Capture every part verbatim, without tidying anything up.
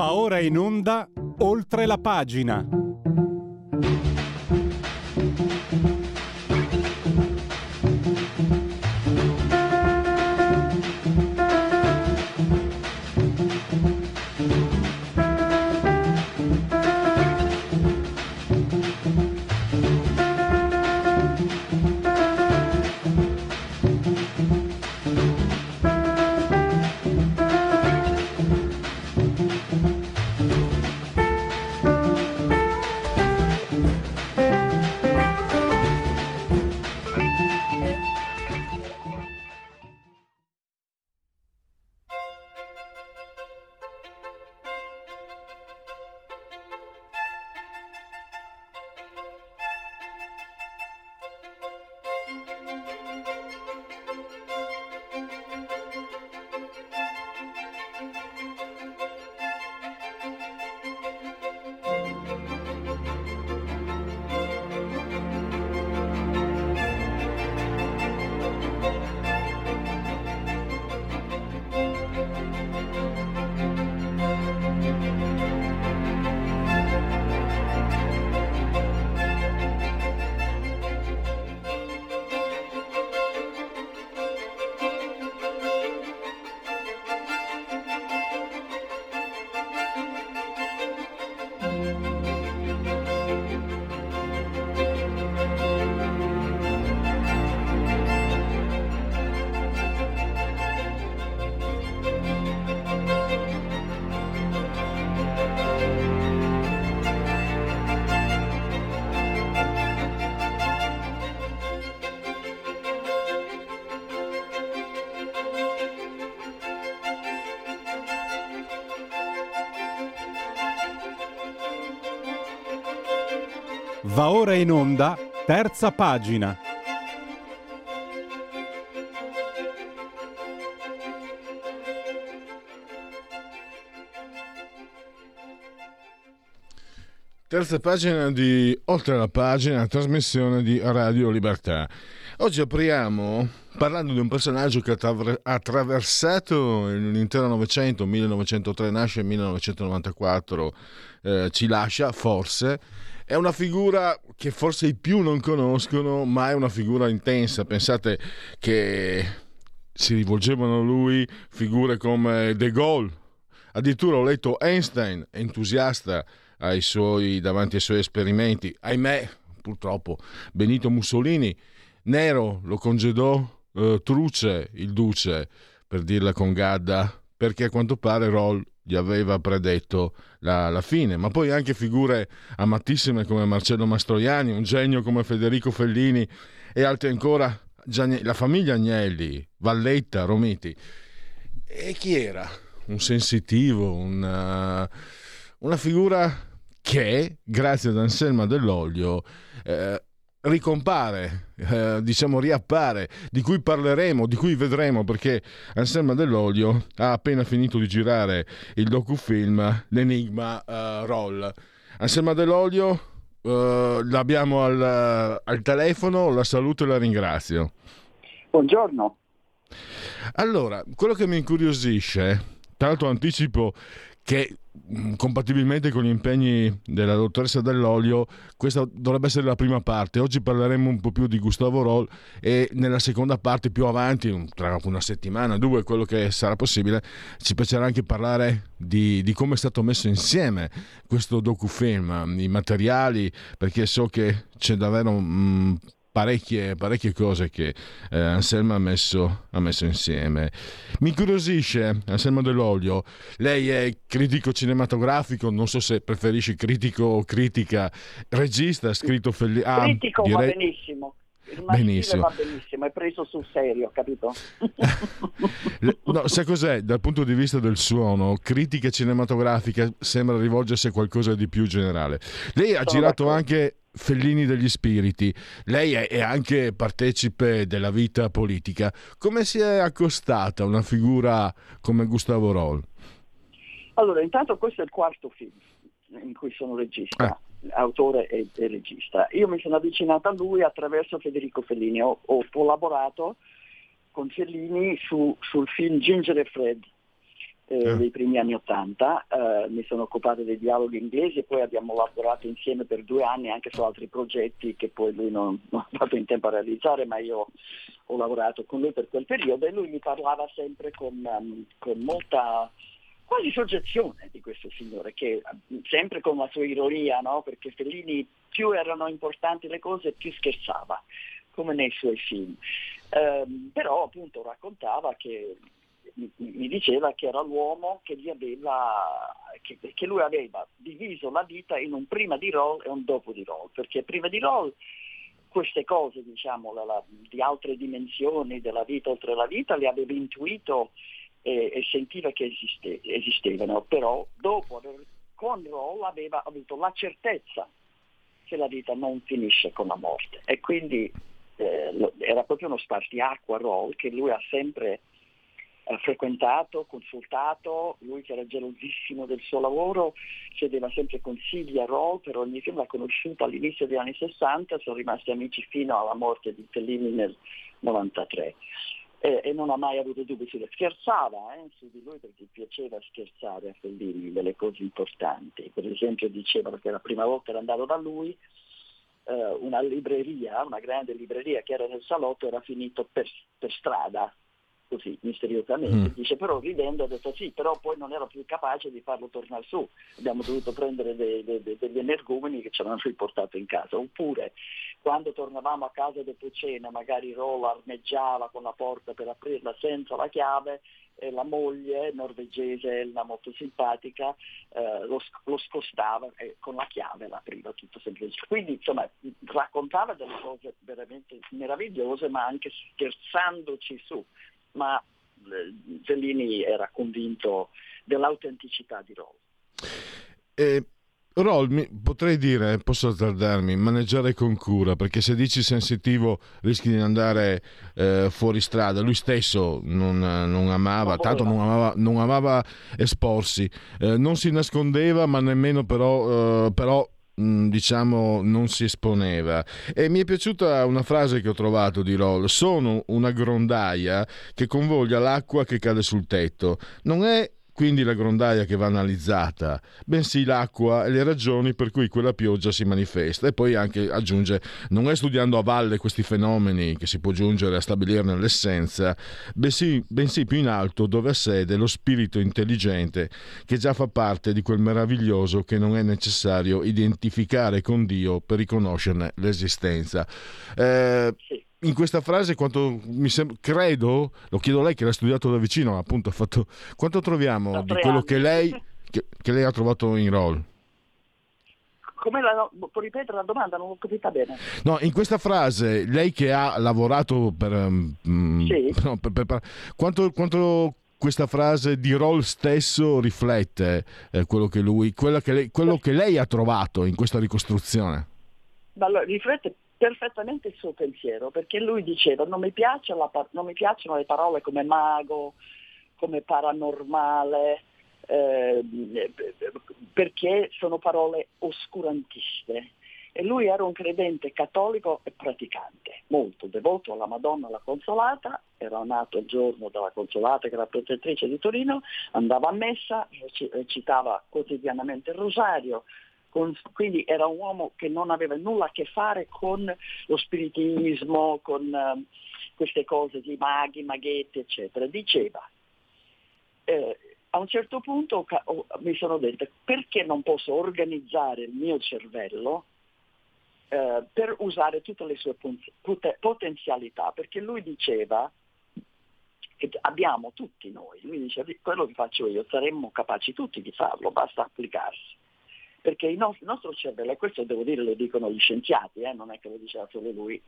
Va ora in onda Oltre la pagina. Va ora in onda Terza pagina. Terza pagina di Oltre la pagina, trasmissione di Radio Libertà. Oggi apriamo parlando di un personaggio che ha attraversato l'intero Novecento, millenovecentotre nasce, millenovecentonovantaquattro eh, ci lascia, forse. È una figura che forse i più non conoscono, ma è una figura intensa. Pensate che si rivolgevano a lui figure come De Gaulle, addirittura ho letto Einstein, entusiasta ai suoi, davanti ai suoi esperimenti. Ahimè, purtroppo, Benito Mussolini, Nero lo congedò, eh, Truce il duce, per dirla con Gadda, perché a quanto pare Rol gli aveva predetto la, la fine. Ma poi anche figure amatissime come Marcello Mastroianni, un genio come Federico Fellini e altri ancora, Gianne, la famiglia Agnelli, Valletta, Romiti. E chi era? Un sensitivo, una, una figura che, grazie ad Anselma Dell'Olio, eh, ricompare, eh, diciamo riappare, di cui parleremo, di cui vedremo, perché Anselma Dell'Olio ha appena finito di girare il docufilm L'Enigma eh, Rol. Anselma Dell'Olio eh, l'abbiamo al, al telefono, la saluto e la ringrazio. Buongiorno. Allora, quello che mi incuriosisce, tra l'altro anticipo che compatibilmente con gli impegni della dottoressa Dell'Olio, questa dovrebbe essere la prima parte. Oggi parleremo un po' più di Gustavo Rol e nella seconda parte, più avanti, tra una settimana, due, quello che sarà possibile, ci piacerà anche parlare di, di come è stato messo insieme questo docufilm, i materiali, perché so che c'è davvero mh, parecchie, parecchie cose che eh, Anselma ha messo, ha messo insieme. Mi incuriosisce Anselma Dell'Olio, lei è critico cinematografico, non so se preferisci critico o critica, regista, ha scritto Felli- ah, critico direi... va benissimo. Il benissimo. Va benissimo, è preso sul serio, capito? No, sai cos'è? Dal punto di vista del suono, critica cinematografica sembra rivolgersi a qualcosa di più generale. Lei ha Sono girato d'accordo. Anche Fellini degli spiriti, lei è, è anche partecipe della vita politica. Come si è accostata una figura come Gustavo Rol? Allora, intanto questo è il quarto film in cui sono regista. Ah. Autore e, e regista. Io mi sono avvicinata a lui attraverso Federico Fellini, ho, ho collaborato con Fellini su, sul film Ginger e Fred, eh, dei primi anni Ottanta, eh, mi sono occupato dei dialoghi inglesi e poi abbiamo lavorato insieme per due anni anche su altri progetti che poi lui non, non ha fatto in tempo a realizzare, ma io ho lavorato con lui per quel periodo e lui mi parlava sempre con, um, con molta... quasi soggezione di questo signore, che sempre con la sua ironia, no? Perché Fellini più erano importanti le cose più scherzava, come nei suoi film. Um, però appunto raccontava che mi, mi diceva che era l'uomo che, gli aveva, che, che lui aveva diviso la vita in un prima di Rol e un dopo di Rol, perché prima di Rol queste cose, diciamo, la, la, di altre dimensioni della vita oltre la vita le aveva intuito E, e sentiva che esiste, esistevano, però dopo aver, con Rol aveva avuto la certezza che la vita non finisce con la morte e quindi eh, lo, era proprio uno spartiacqua Rol, che lui ha sempre eh, frequentato, consultato. Lui, che era gelosissimo del suo lavoro, chiedeva sempre consigli a Rol per ogni film. L'ha conosciuto all'inizio degli anni sessanta, sono rimasti amici fino alla morte di Fellini nel novantatré. E, e non ha mai avuto dubbi sulle scherzava eh, su di lui, perché piaceva scherzare a Fellini delle cose importanti. Per esempio dicevano che la prima volta era andato da lui, eh, una libreria, una grande libreria che era nel salotto era finito per, per strada, così misteriosamente, mm. dice, però ridendo ha detto sì, però poi non ero più capace di farlo tornare su, abbiamo dovuto prendere de, de, de, degli energumeni che ci avevano riportato in casa. Oppure quando tornavamo a casa dopo cena, magari Rol armeggiava con la porta per aprirla senza la chiave e la moglie norvegese, Elna, molto simpatica, eh, lo, lo scostava e con la chiave l'apriva, tutto semplice. Quindi insomma raccontava delle cose veramente meravigliose, ma anche scherzandoci su. Ma Fellini era convinto dell'autenticità di Rol. Eh... Rol, potrei dire, posso tardarmi, maneggiare con cura, perché se dici sensitivo rischi di andare eh, fuori strada. Lui stesso non, non amava, tanto non amava, non amava esporsi, eh, non si nascondeva, ma nemmeno però, eh, però mh, diciamo non si esponeva. E mi è piaciuta una frase che ho trovato di Rol: sono una grondaia che convoglia l'acqua che cade sul tetto. Non è quindi la grondaia che va analizzata, bensì l'acqua e le ragioni per cui quella pioggia si manifesta. E poi anche aggiunge, non è studiando a valle questi fenomeni che si può giungere a stabilirne l'essenza, bensì, bensì più in alto dove ha sede lo spirito intelligente che già fa parte di quel meraviglioso che non è necessario identificare con Dio per riconoscerne l'esistenza. Eh, In questa frase, quanto mi sembra, credo, lo chiedo a lei che l'ha studiato da vicino, appunto ha fatto. Quanto troviamo da di quello anni. che lei che, che lei ha trovato in Rol? Come la può ripetere la domanda? Non l'ho capita bene. No, in questa frase, lei che ha lavorato per, mm, sì. no, per, per, per quanto, quanto questa frase di Rol stesso riflette eh, quello che lui, quella che lei, quello che lei ha trovato in questa ricostruzione? Ma allora, riflette perfettamente il suo pensiero, perché lui diceva non mi, piace la par- non mi piacciono le parole come mago, come paranormale, eh, perché sono parole oscurantiste. E lui era un credente cattolico e praticante, molto devoto alla Madonna alla Consolata, era nato il giorno della Consolata che era protettrice di Torino, andava a messa, recitava quotidianamente il rosario. Con, quindi era un uomo che non aveva nulla a che fare con lo spiritismo, con uh, queste cose di maghi, maghetti, eccetera. Diceva, eh, a un certo punto oh, mi sono detta, perché non posso organizzare il mio cervello eh, per usare tutte le sue pot- potenzialità? Perché lui diceva, che abbiamo tutti noi, lui diceva, quello che faccio io, saremmo capaci tutti di farlo, basta applicarsi. Perché il nostro cervello, e questo devo dire lo dicono gli scienziati, eh, non è che lo diceva solo lui,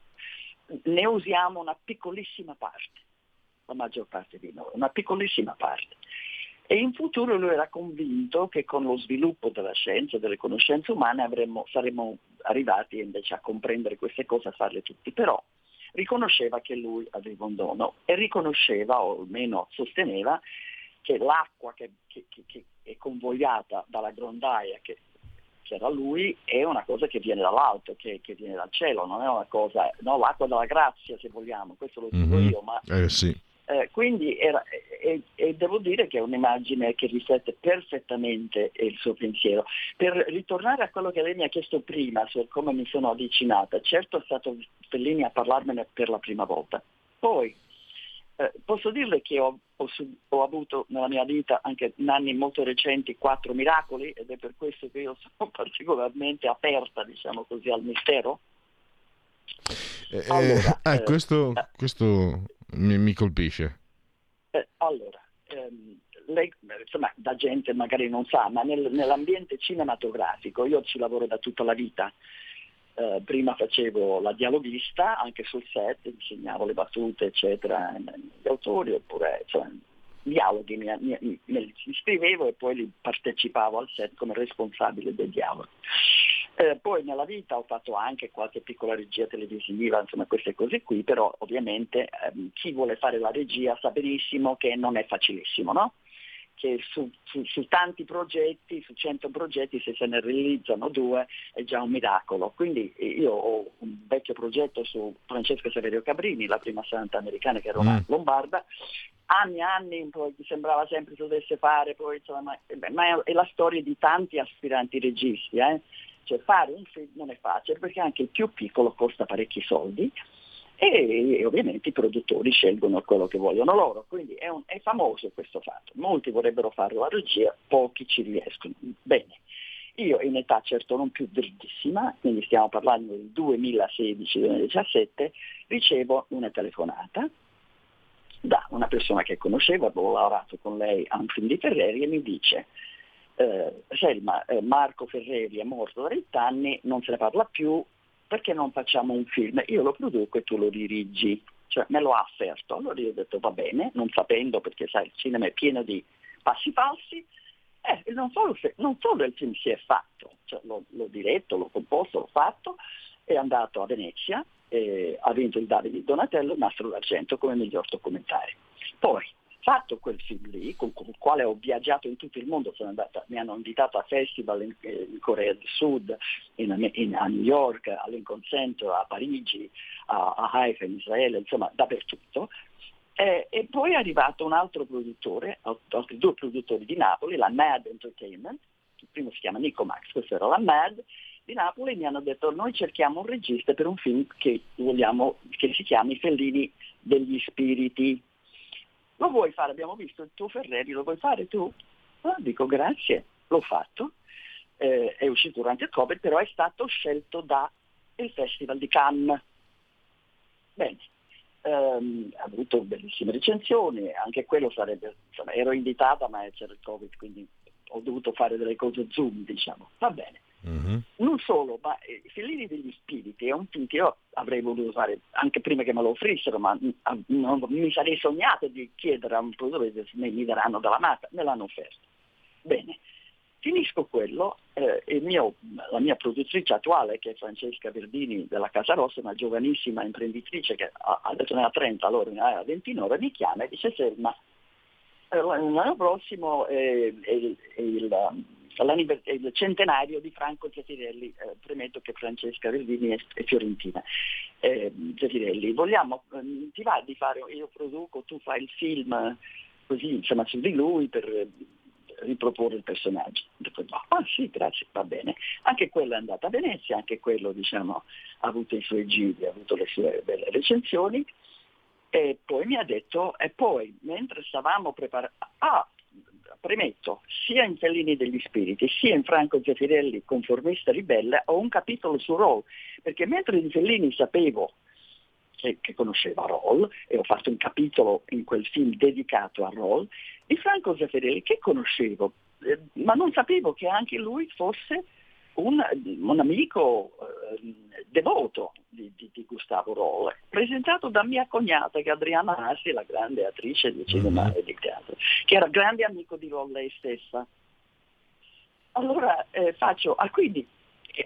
ne usiamo una piccolissima parte, la maggior parte di noi, una piccolissima parte. E in futuro lui era convinto che con lo sviluppo della scienza, delle conoscenze umane, avremmo, saremmo arrivati invece a comprendere queste cose, a farle tutti. Però riconosceva che lui aveva un dono e riconosceva, o almeno sosteneva, che l'acqua che, che, che, che è convogliata dalla grondaia che che era lui, è una cosa che viene dall'alto, che, che viene dal cielo, non è una cosa, no, l'acqua dalla grazia se vogliamo, questo lo dico mm-hmm. io, ma eh, sì. eh, quindi era, e, e devo dire che è un'immagine che riflette perfettamente il suo pensiero. Per ritornare a quello che lei mi ha chiesto prima, su come mi sono avvicinata, certo è stato Fellini a parlarmene per la prima volta. Poi eh, posso dirle che ho, ho, ho avuto nella mia vita, anche in anni molto recenti, quattro miracoli, ed è per questo che io sono particolarmente aperta, diciamo così, al mistero. Eh, allora, eh, eh, questo eh, questo mi, mi colpisce. Eh, allora, ehm, lei, insomma, da gente magari non sa, ma nel, nell'ambiente cinematografico io ci lavoro da tutta la vita. Eh, prima facevo la dialoghista, anche sul set, insegnavo le battute, eccetera, agli autori, oppure insomma, dialoghi, mi, mi, mi scrivevo e poi li partecipavo al set come responsabile dei dialoghi. Eh, poi nella vita ho fatto anche qualche piccola regia televisiva, insomma queste cose qui, però ovviamente ehm, chi vuole fare la regia sa benissimo che non è facilissimo, no? Che su, su, su tanti progetti, su cento progetti, se se ne realizzano due è già un miracolo. Quindi io ho un vecchio progetto su Francesca Saverio Cabrini, la prima santa americana che era una mm. lombarda, anni e anni poi mi sembrava sempre si dovesse fare, poi, insomma, ma, ma è la storia di tanti aspiranti registi, eh? Cioè fare un film non è facile perché anche il più piccolo costa parecchi soldi e, e ovviamente i produttori scelgono quello che vogliono loro, quindi è, un, è famoso questo fatto, molti vorrebbero fare la regia, pochi ci riescono. Bene, io in età certo non più bellissima, quindi stiamo parlando del duemilasedici duemiladiciassette, ricevo una telefonata da una persona che conoscevo, avevo lavorato con lei a un film di Ferreri e mi dice: Eh, Selma, eh, Marco Ferreri è morto da vent'anni, non se ne parla più, perché non facciamo un film? Io lo produco e tu lo dirigi, cioè me lo ha offerto. Allora io ho detto va bene, non sapendo, perché sai il cinema è pieno di passi falsi, eh, non, solo se, non solo il film si è fatto, cioè, l'ho, l'ho diretto, l'ho composto, l'ho fatto, è andato a Venezia, eh, ha vinto il Davide di Donatello, Nastro d'Argento come miglior documentario. Poi fatto quel film lì, con, con il quale ho viaggiato in tutto il mondo, sono andata, mi hanno invitato a festival in, in Corea del Sud, in, in, a New York, a Lincoln Center, a Parigi, a, a Haifa, in Israele, insomma dappertutto. Eh, e poi è arrivato un altro produttore, altri due produttori di Napoli, la Mad Entertainment, il primo si chiama Nico Max, questa era la Mad di Napoli, mi hanno detto noi cerchiamo un regista per un film che vogliamo che si chiami Fellini degli spiriti. Lo vuoi fare? Abbiamo visto il tuo Ferreri, lo vuoi fare tu? Ah, dico grazie, l'ho fatto, eh, è uscito durante il Covid, però è stato scelto da il Festival di Cannes. Bene, um, ha avuto bellissime recensioni, anche quello sarebbe, insomma, ero invitata ma c'era il Covid, quindi ho dovuto fare delle cose Zoom, diciamo, va bene. Mm-hmm. Non solo, ma eh, Fellini degli spiriti è un film che io avrei voluto fare anche prima che me lo offrissero, ma a, non mi sarei sognato di chiedere a un produttore se mi daranno dalla mata, me l'hanno offerto. Bene, finisco quello, eh, e mio, la mia produttrice attuale, che è Francesca Verdini della Casa Rossa, una giovanissima imprenditrice che adesso ne ha trenta, allora ne ha ventinove, mi chiama e dice: Selma, l'anno prossimo è, è, è il... il centenario di Franco Zeffirelli, eh, premetto che Francesca Verdini è fiorentina, eh, Zeffirelli, vogliamo, eh, ti va di fare, io produco, tu fai il film così, insomma, su di lui per eh, riproporre il personaggio. Dico, ah sì, grazie, va bene. Anche quello è andato a Venezia, anche quello, diciamo, ha avuto i suoi giri, ha avuto le sue belle recensioni, e poi mi ha detto, e poi mentre stavamo preparando, ah, premetto, sia in Fellini degli spiriti sia in Franco Zeffirelli conformista ribelle ho un capitolo su Rol, perché mentre di Fellini sapevo che, che conosceva Rol e ho fatto un capitolo in quel film dedicato a Rol, di Franco Zeffirelli che conoscevo, eh, ma non sapevo che anche lui fosse un, un amico eh, devoto di, di, di Gustavo Rol, presentato da mia cognata che è Adriana Rasi, la grande attrice di cinema mm-hmm. e di teatro, che era grande amico di Rol lei stessa. Allora eh, faccio, ah quindi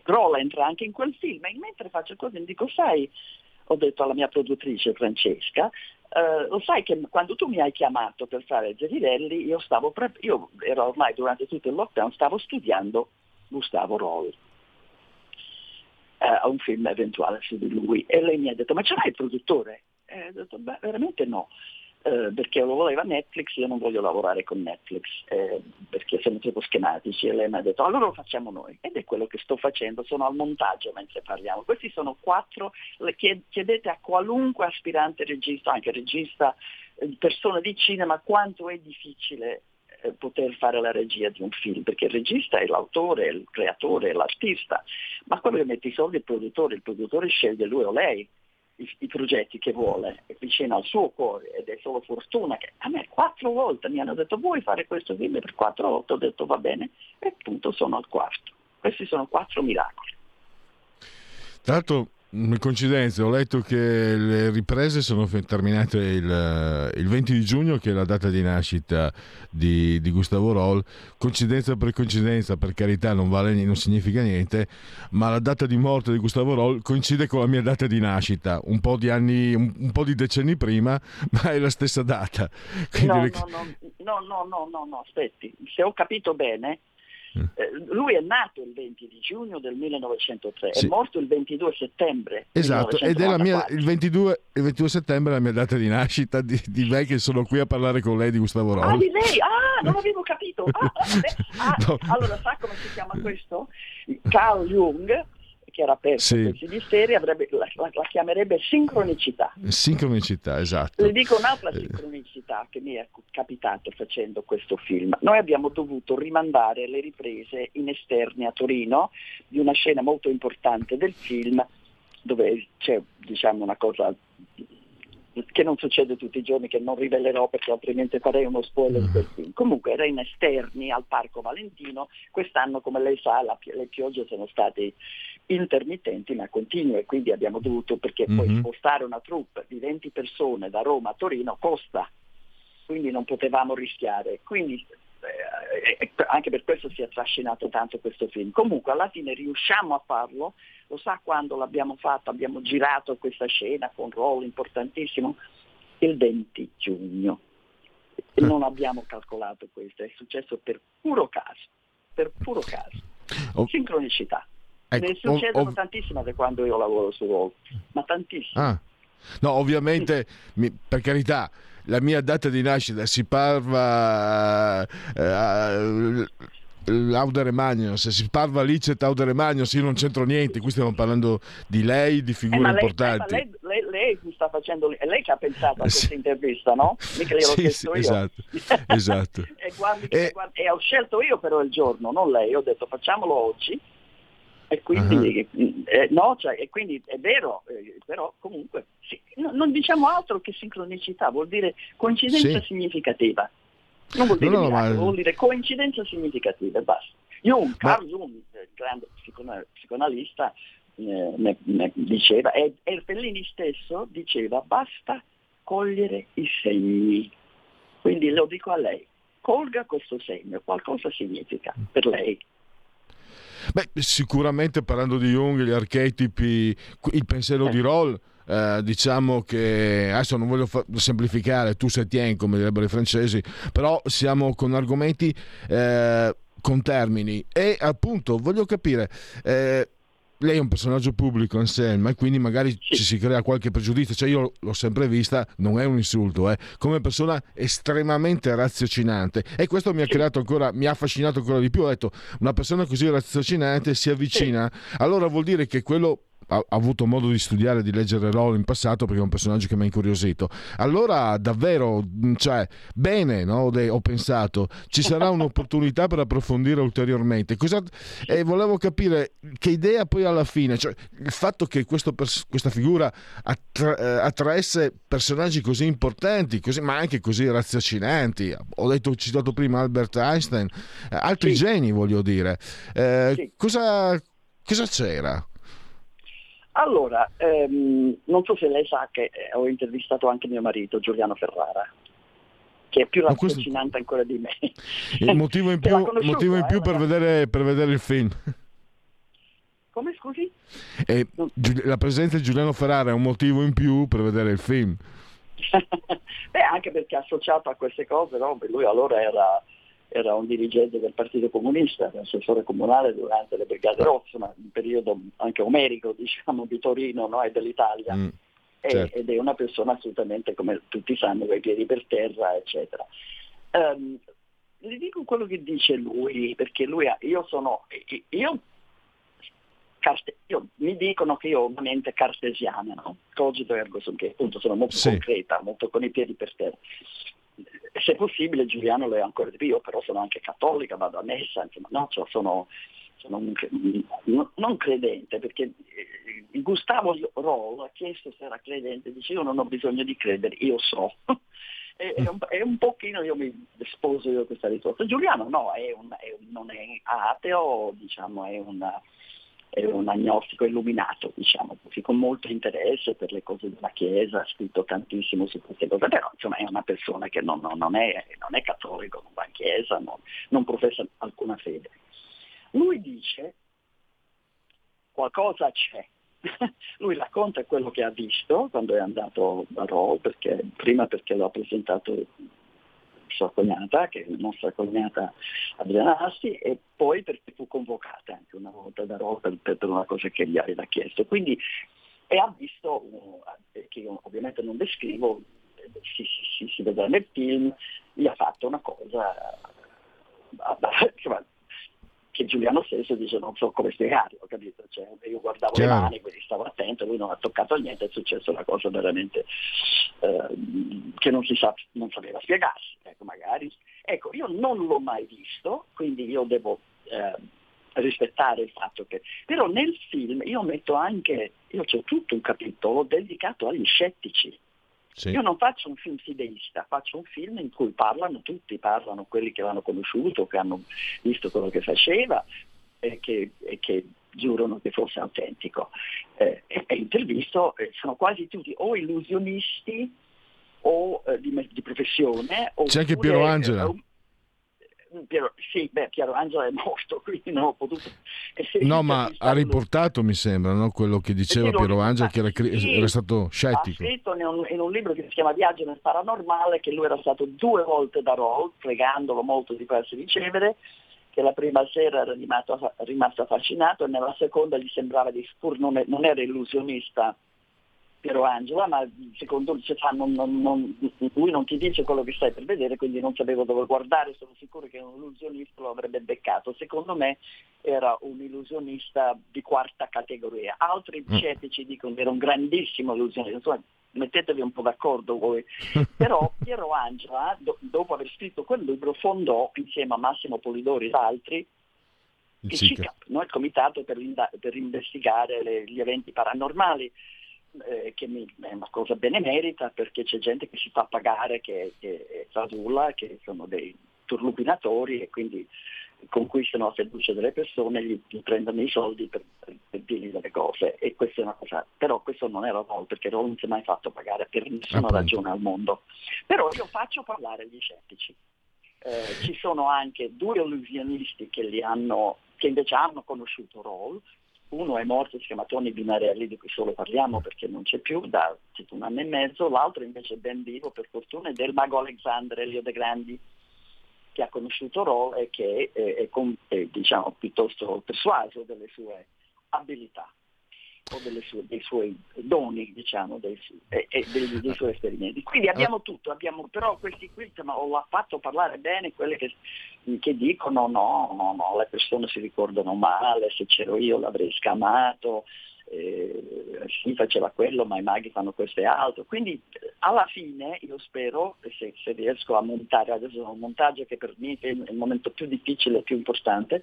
Rol entra anche in quel film, e mentre faccio così mi dico, sai, ho detto alla mia produttrice Francesca, eh, lo sai che quando tu mi hai chiamato per fare Zeffirelli, io stavo, pre- io ero ormai durante tutto il lockdown, stavo studiando Gustavo Rol a eh, un film eventuale su di lui, e lei mi ha detto ma ce l'hai il produttore? E ho detto beh, veramente no, eh, perché lo voleva Netflix, io non voglio lavorare con Netflix, eh, perché siamo troppo schematici. E lei mi ha detto, allora lo facciamo noi, ed è quello che sto facendo, sono al montaggio mentre parliamo. Questi sono quattro, chiedete a qualunque aspirante regista, anche regista, persona di cinema, quanto è difficile poter fare la regia di un film, perché il regista è l'autore, è il creatore, è l'artista, ma quello che mette i soldi è il produttore, il produttore sceglie lui o lei i, i progetti che vuole, è vicino al suo cuore, ed è solo fortuna che a me quattro volte mi hanno detto vuoi fare questo film, per quattro volte ho detto va bene, e appunto sono al quarto. Questi sono quattro miracoli. Tanto coincidenza, ho letto che le riprese sono terminate il, il venti di giugno, che è la data di nascita di, di Gustavo Rol. Coincidenza per coincidenza, per carità, non vale, non significa niente, ma la data di morte di Gustavo Rol coincide con la mia data di nascita, un po' di anni, un, un po' di decenni prima, ma è la stessa data. No, le... no, no, no, no, no, no, aspetti, se ho capito bene. Lui è nato il venti di giugno del millenovecentotre, sì. È morto il ventidue settembre. Esatto, ed è la mia, il, ventidue, il ventidue settembre è la mia data di nascita, di, di lei che sono qui a parlare con lei di Gustavo Rol. Ah, di lei? Ah, non avevo capito. Ah, ah, no. Allora sa come si chiama questo? Carl Jung, che era aperto, sì, questi misteri, avrebbe, la, la, la chiamerebbe sincronicità. Sincronicità, esatto. Le dico un'altra sincronicità che mi è capitata facendo questo film. Noi abbiamo dovuto rimandare le riprese in esterni a Torino di una scena molto importante del film, dove c'è, diciamo, una cosa che non succede tutti i giorni, che non rivelerò perché altrimenti farei uno spoiler di quel film. Comunque era in esterni al Parco Valentino. Quest'anno, come lei sa, la, le piogge sono state intermittenti ma continue, quindi abbiamo dovuto, perché mm-hmm. poi spostare una troupe di venti persone da Roma a Torino costa, quindi non potevamo rischiare, quindi eh, anche per questo si è trascinato tanto questo film. Comunque alla fine riusciamo a farlo, lo sa quando l'abbiamo fatto? Abbiamo girato questa scena con Rol importantissimo il venti giugno, eh. non abbiamo calcolato questo, è successo per puro caso, per puro caso, oh. sincronicità. Ecco, ne succedono ov- tantissime da quando io lavoro su Rol, ma tantissime. Ah. No, ovviamente, mi, per carità, la mia data di nascita si parla... Eh, Laudere Magno, se si parla licet Laudere Magno, sì, non c'entro niente, qui stiamo parlando di lei, di figure eh, ma lei, importanti. Eh, ma lei, lei, lei mi sta facendo, è lei che ha pensato a questa intervista, no? Mica gliel'ho sì, chiesto sì, io. Esatto, esatto. e, guardi, e... Guardi, e ho scelto io però il giorno, non lei, ho detto facciamolo oggi. E quindi, uh-huh. eh, no, cioè, e quindi è vero, eh, però comunque sì, no, non diciamo altro che sincronicità, vuol dire coincidenza sì. significativa, non vuol dire no, no, miracolo, ma... vuol dire coincidenza significativa e basta. Jung, ma... Carl Jung, il grande psicoanalista, eh, ne, ne diceva, e, e Fellini stesso diceva basta cogliere i segni, quindi lo dico a lei, colga questo segno, qualcosa significa per lei. Beh, sicuramente parlando di Jung, gli archetipi, il pensiero di Rol, eh, diciamo che adesso non voglio fa- semplificare, tu se tieni, come direbbero i francesi, però siamo con argomenti eh, con termini e appunto voglio capire, eh, lei è un personaggio pubblico, Anselma, e quindi magari ci si crea qualche pregiudizio, cioè io l'ho sempre vista, non è un insulto, eh, come persona estremamente raziocinante, e questo mi ha creato ancora, mi ha affascinato ancora di più. Ho detto, una persona così raziocinante si avvicina, allora vuol dire che quello ha avuto modo di studiare, di leggere Rol in passato, perché è un personaggio che mi ha incuriosito. Allora davvero, cioè, bene, no? De, ho pensato ci sarà un'opportunità per approfondire ulteriormente. Cosa, eh, volevo capire che idea poi alla fine, cioè, il fatto che questo, questa figura attra- attraesse personaggi così importanti, così, ma anche così raziocinanti. Ho detto, ho citato prima Albert Einstein, altri sì. geni, voglio dire. Eh, sì. cosa, cosa c'era? Allora, ehm, non so se lei sa che ho intervistato anche mio marito, Giuliano Ferrara, che è più raziocinante ancora di me. Il motivo in più, motivo in più eh, per, vedere, per vedere il film. Come, scusi? Eh, la presenza di Giuliano Ferrara è un motivo in più per vedere il film. Beh, anche perché associato a queste cose, no? Lui allora era... era un dirigente del Partito Comunista, assessore comunale durante le Brigate Rosse, ma un periodo anche omerico, diciamo, di Torino, no? E dell'Italia. Mm. certo. Ed è una persona assolutamente, come tutti sanno, con i piedi per terra, eccetera. Um, le dico quello che dice lui, perché lui ha, io sono, io, carte, io mi dicono che io ho una mente cartesiana, no? Cogito ergo sum, che appunto sono molto sì. concreta, molto con i piedi per terra. Se possibile Giuliano lo è ancora di più, io però sono anche cattolica, vado a messa, insomma, no? Cioè sono, sono un, non credente, perché Gustavo Rol ha chiesto se era credente, dice io non ho bisogno di credere, io so. E, e, un, e un pochino io mi sposo io questa risposta. Giuliano no, è un, è un, non è ateo, diciamo, è una... è un agnostico illuminato, diciamo, con molto interesse per le cose della Chiesa, ha scritto tantissimo su queste cose, però insomma è una persona che non, non, non, è, non è cattolico, non va in Chiesa, non, non professa alcuna fede. Lui dice qualcosa c'è, lui racconta quello che ha visto quando è andato a Rho, perché prima perché l'ha presentato sua cognata, che è nostra cognata Adriana Rasi, e poi perché fu convocata anche una volta da Rol per, per una cosa che gli aveva chiesto. Quindi e ha visto, che io ovviamente non descrivo, si, si, si vedrà nel film, gli ha fatto una cosa che Giuliano stesso dice non so come spiegarlo, capito? Cioè, io guardavo Chiaro. le mani, quindi stavo attento, lui non ha toccato niente, è successa una cosa veramente eh, che non si sa, non sapeva spiegarsi, ecco magari. Ecco, io non l'ho mai visto, quindi io devo eh, rispettare il fatto che. Però nel film io metto anche, io c'ho tutto un capitolo dedicato agli scettici. Sì. Io non faccio un film fideista, faccio un film in cui parlano tutti, parlano quelli che l'hanno conosciuto, che hanno visto quello che faceva e che, e che giurano che fosse autentico. Eh, e, e intervisto eh, sono quasi tutti o illusionisti o eh, di, di professione. Oppure, c'è anche Piero Angela. Eh, Piero, sì, beh, Piero Angela è morto, quindi non ho potuto... Eh, no, ma ha riportato, mi sembra, no? Quello che diceva Piero Angela, che era, sì, era stato scettico. Ha scritto in un, in un libro che si chiama Viaggio nel paranormale, che lui era stato due volte da Rol, pregandolo molto di farsi ricevere, che la prima sera era rimasto, rimasto affascinato e nella seconda gli sembrava di... Pur non, è, non era illusionista Piero Angela, ma secondo lui, cioè, non, non, non, lui non ti dice quello che stai per vedere, quindi non sapevo dove guardare, sono sicuro che un illusionista lo avrebbe beccato. Secondo me era un illusionista di quarta categoria. Altri scettici dicono che era un grandissimo illusionista, insomma, mettetevi un po' d'accordo voi. Però Piero Angela, do, dopo aver scritto quel libro, fondò insieme a Massimo Polidori ed altri il C I C A P, no? Il comitato per, per investigare le, gli eventi paranormali. Che mi, è una cosa benemerita, perché c'è gente che si fa pagare, che, che trasulla, che sono dei turlupinatori e quindi conquistano la fiducia delle persone, gli, gli prendono i soldi per, per, per dirgli delle cose, e questa è una cosa. Però questo non era Rol, perché Rol non si è mai fatto pagare per nessuna Appunto. ragione al mondo. Però io faccio parlare gli scettici. Eh, ci sono anche due illusionisti che li hanno, che invece hanno conosciuto Rol. Uno è morto, si chiama Tony Binarelli, di cui solo parliamo perché non c'è più da un anno e mezzo, l'altro invece è ben vivo per fortuna, è del mago Alexandre Elio De Grandi, che ha conosciuto Rol e che è, è, è, è diciamo piuttosto persuaso delle sue abilità o delle sue, dei suoi doni, diciamo, dei, e, e dei, dei suoi esperimenti. Quindi abbiamo tutto, abbiamo però questi qui, ma ho fatto parlare bene quelli che, che dicono no, no, no, le persone si ricordano male, se c'ero io l'avrei scamato, eh, si faceva quello, ma i maghi fanno questo e altro. Quindi alla fine io spero, se, se riesco a montare, adesso è un montaggio che per me è il momento più difficile e più importante,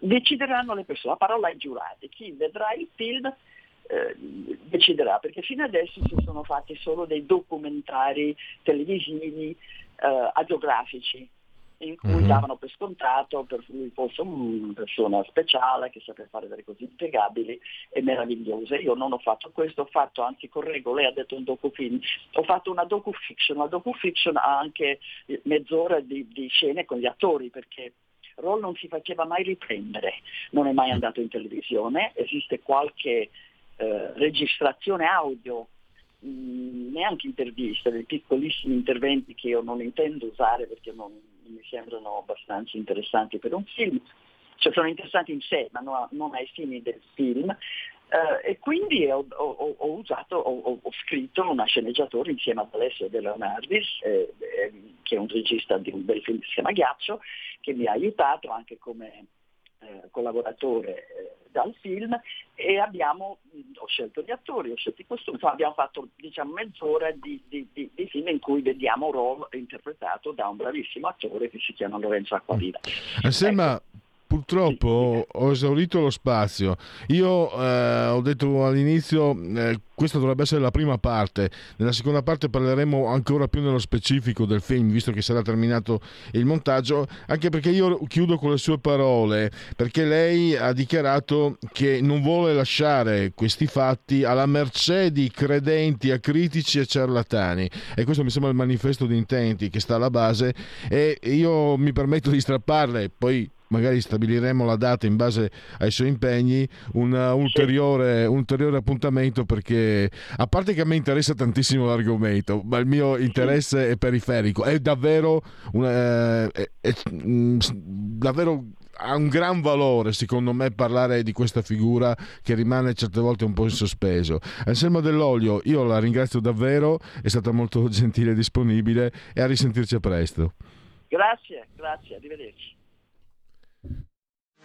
decideranno le persone, la parola ai giurati, chi vedrà il film eh, deciderà, perché fino adesso si sono fatti solo dei documentari televisivi eh, agiografici in cui mm-hmm. davano per scontato per lui fosse una persona speciale che sapeva fare delle cose impiegabili e meravigliose. Io non ho fatto questo, ho fatto, anzi correggo, lei ha detto un docufilm, ho fatto una docufiction, la docufiction ha anche mezz'ora di, di scene con gli attori, perché Rol non si faceva mai riprendere, non è mai andato in televisione, esiste qualche eh, registrazione audio, mh, neanche interviste, dei piccolissimi interventi che io non intendo usare perché non mi sembrano abbastanza interessanti per un film, cioè sono interessanti in sé ma no, non ai fini del film, Eh, e quindi ho, ho, ho usato, ho, ho scritto una sceneggiatura insieme ad Alessio De Leonardis, eh, eh, che è un regista di un bel film che si chiama Ghiaccio, che mi ha aiutato anche come eh, collaboratore eh, dal film, e abbiamo, ho scelto gli attori, ho scelto i costumi, abbiamo fatto diciamo mezz'ora di, di, di, di film in cui vediamo Rol interpretato da un bravissimo attore che si chiama Lorenzo Acquavila. Sembra... Ecco. Purtroppo ho esaurito lo spazio. Io eh, ho detto all'inizio, eh, questa dovrebbe essere la prima parte. Nella seconda parte parleremo ancora più nello specifico del film, visto che sarà terminato il montaggio, anche perché io chiudo con le sue parole, perché lei ha dichiarato che non vuole lasciare questi fatti alla mercé di credenti, acritici e ciarlatani, e questo mi sembra il manifesto di intenti che sta alla base, e io mi permetto di strapparle, poi magari stabiliremo la data in base ai suoi impegni, un ulteriore, ulteriore appuntamento, perché a parte che a me interessa tantissimo l'argomento, ma il mio interesse è periferico, è davvero una, è, è, davvero ha un gran valore secondo me parlare di questa figura che rimane certe volte un po' in sospeso. Anselma Dell'Olio, io la ringrazio davvero, è stata molto gentile e disponibile, e a risentirci a presto. Grazie, grazie, arrivederci.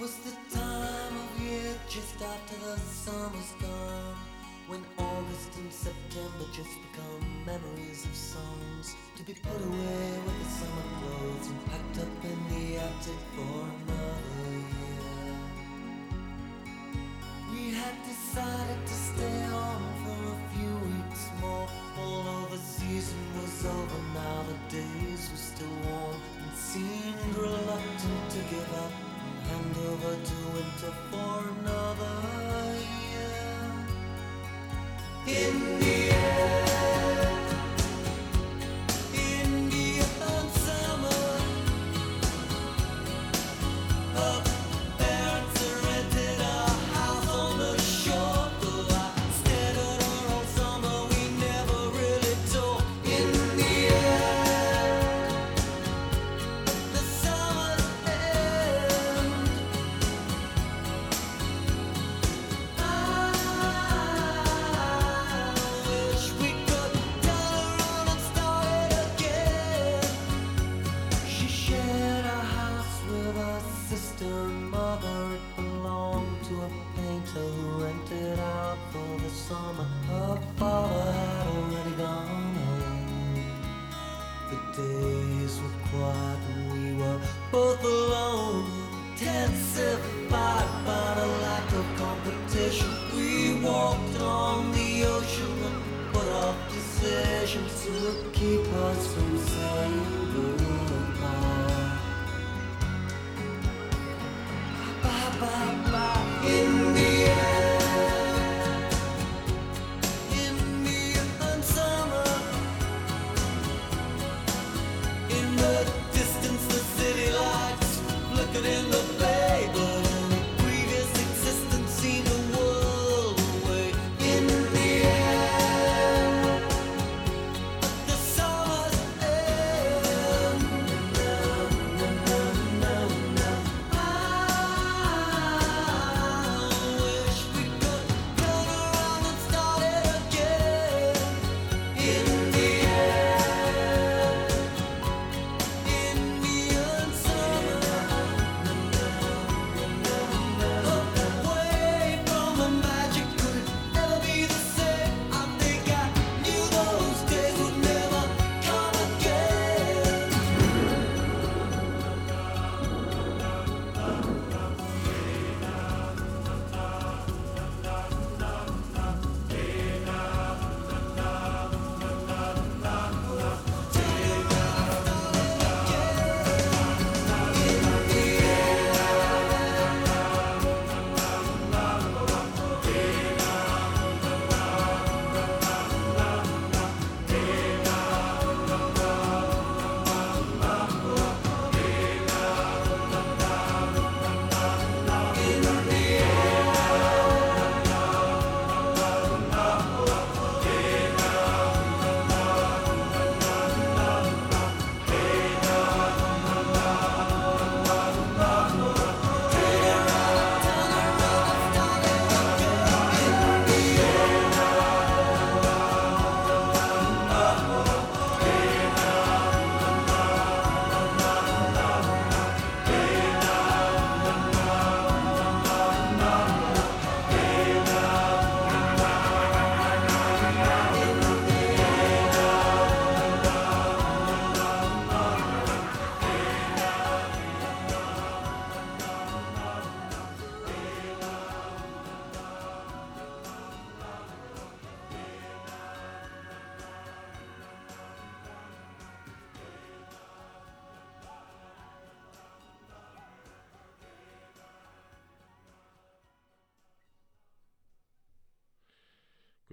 Was the time of year just after the summer's gone, when August and September just become memories of songs to be put away with the summer clothes and packed up in the attic for another year. We had decided to stay on for a few weeks more, although the season was over now, the days were still warm and seemed reluctant to give up. Hand over to winter for another year. In the air, in the early summer, our parents rented a house on the shore. Though I stared at her all summer, we never really talked. In the air, the summer's air. Summer, her father had already gone away. The days were quiet and we were both alone, intensified by the lack of competition. We walked on the ocean and put off decisions to keep us from saying goodbye. Bye, bye, bye. In the air. In the bay, but in the previous existence seemed a world away. In the air, the summer's end. No, no, no, no, no, no. I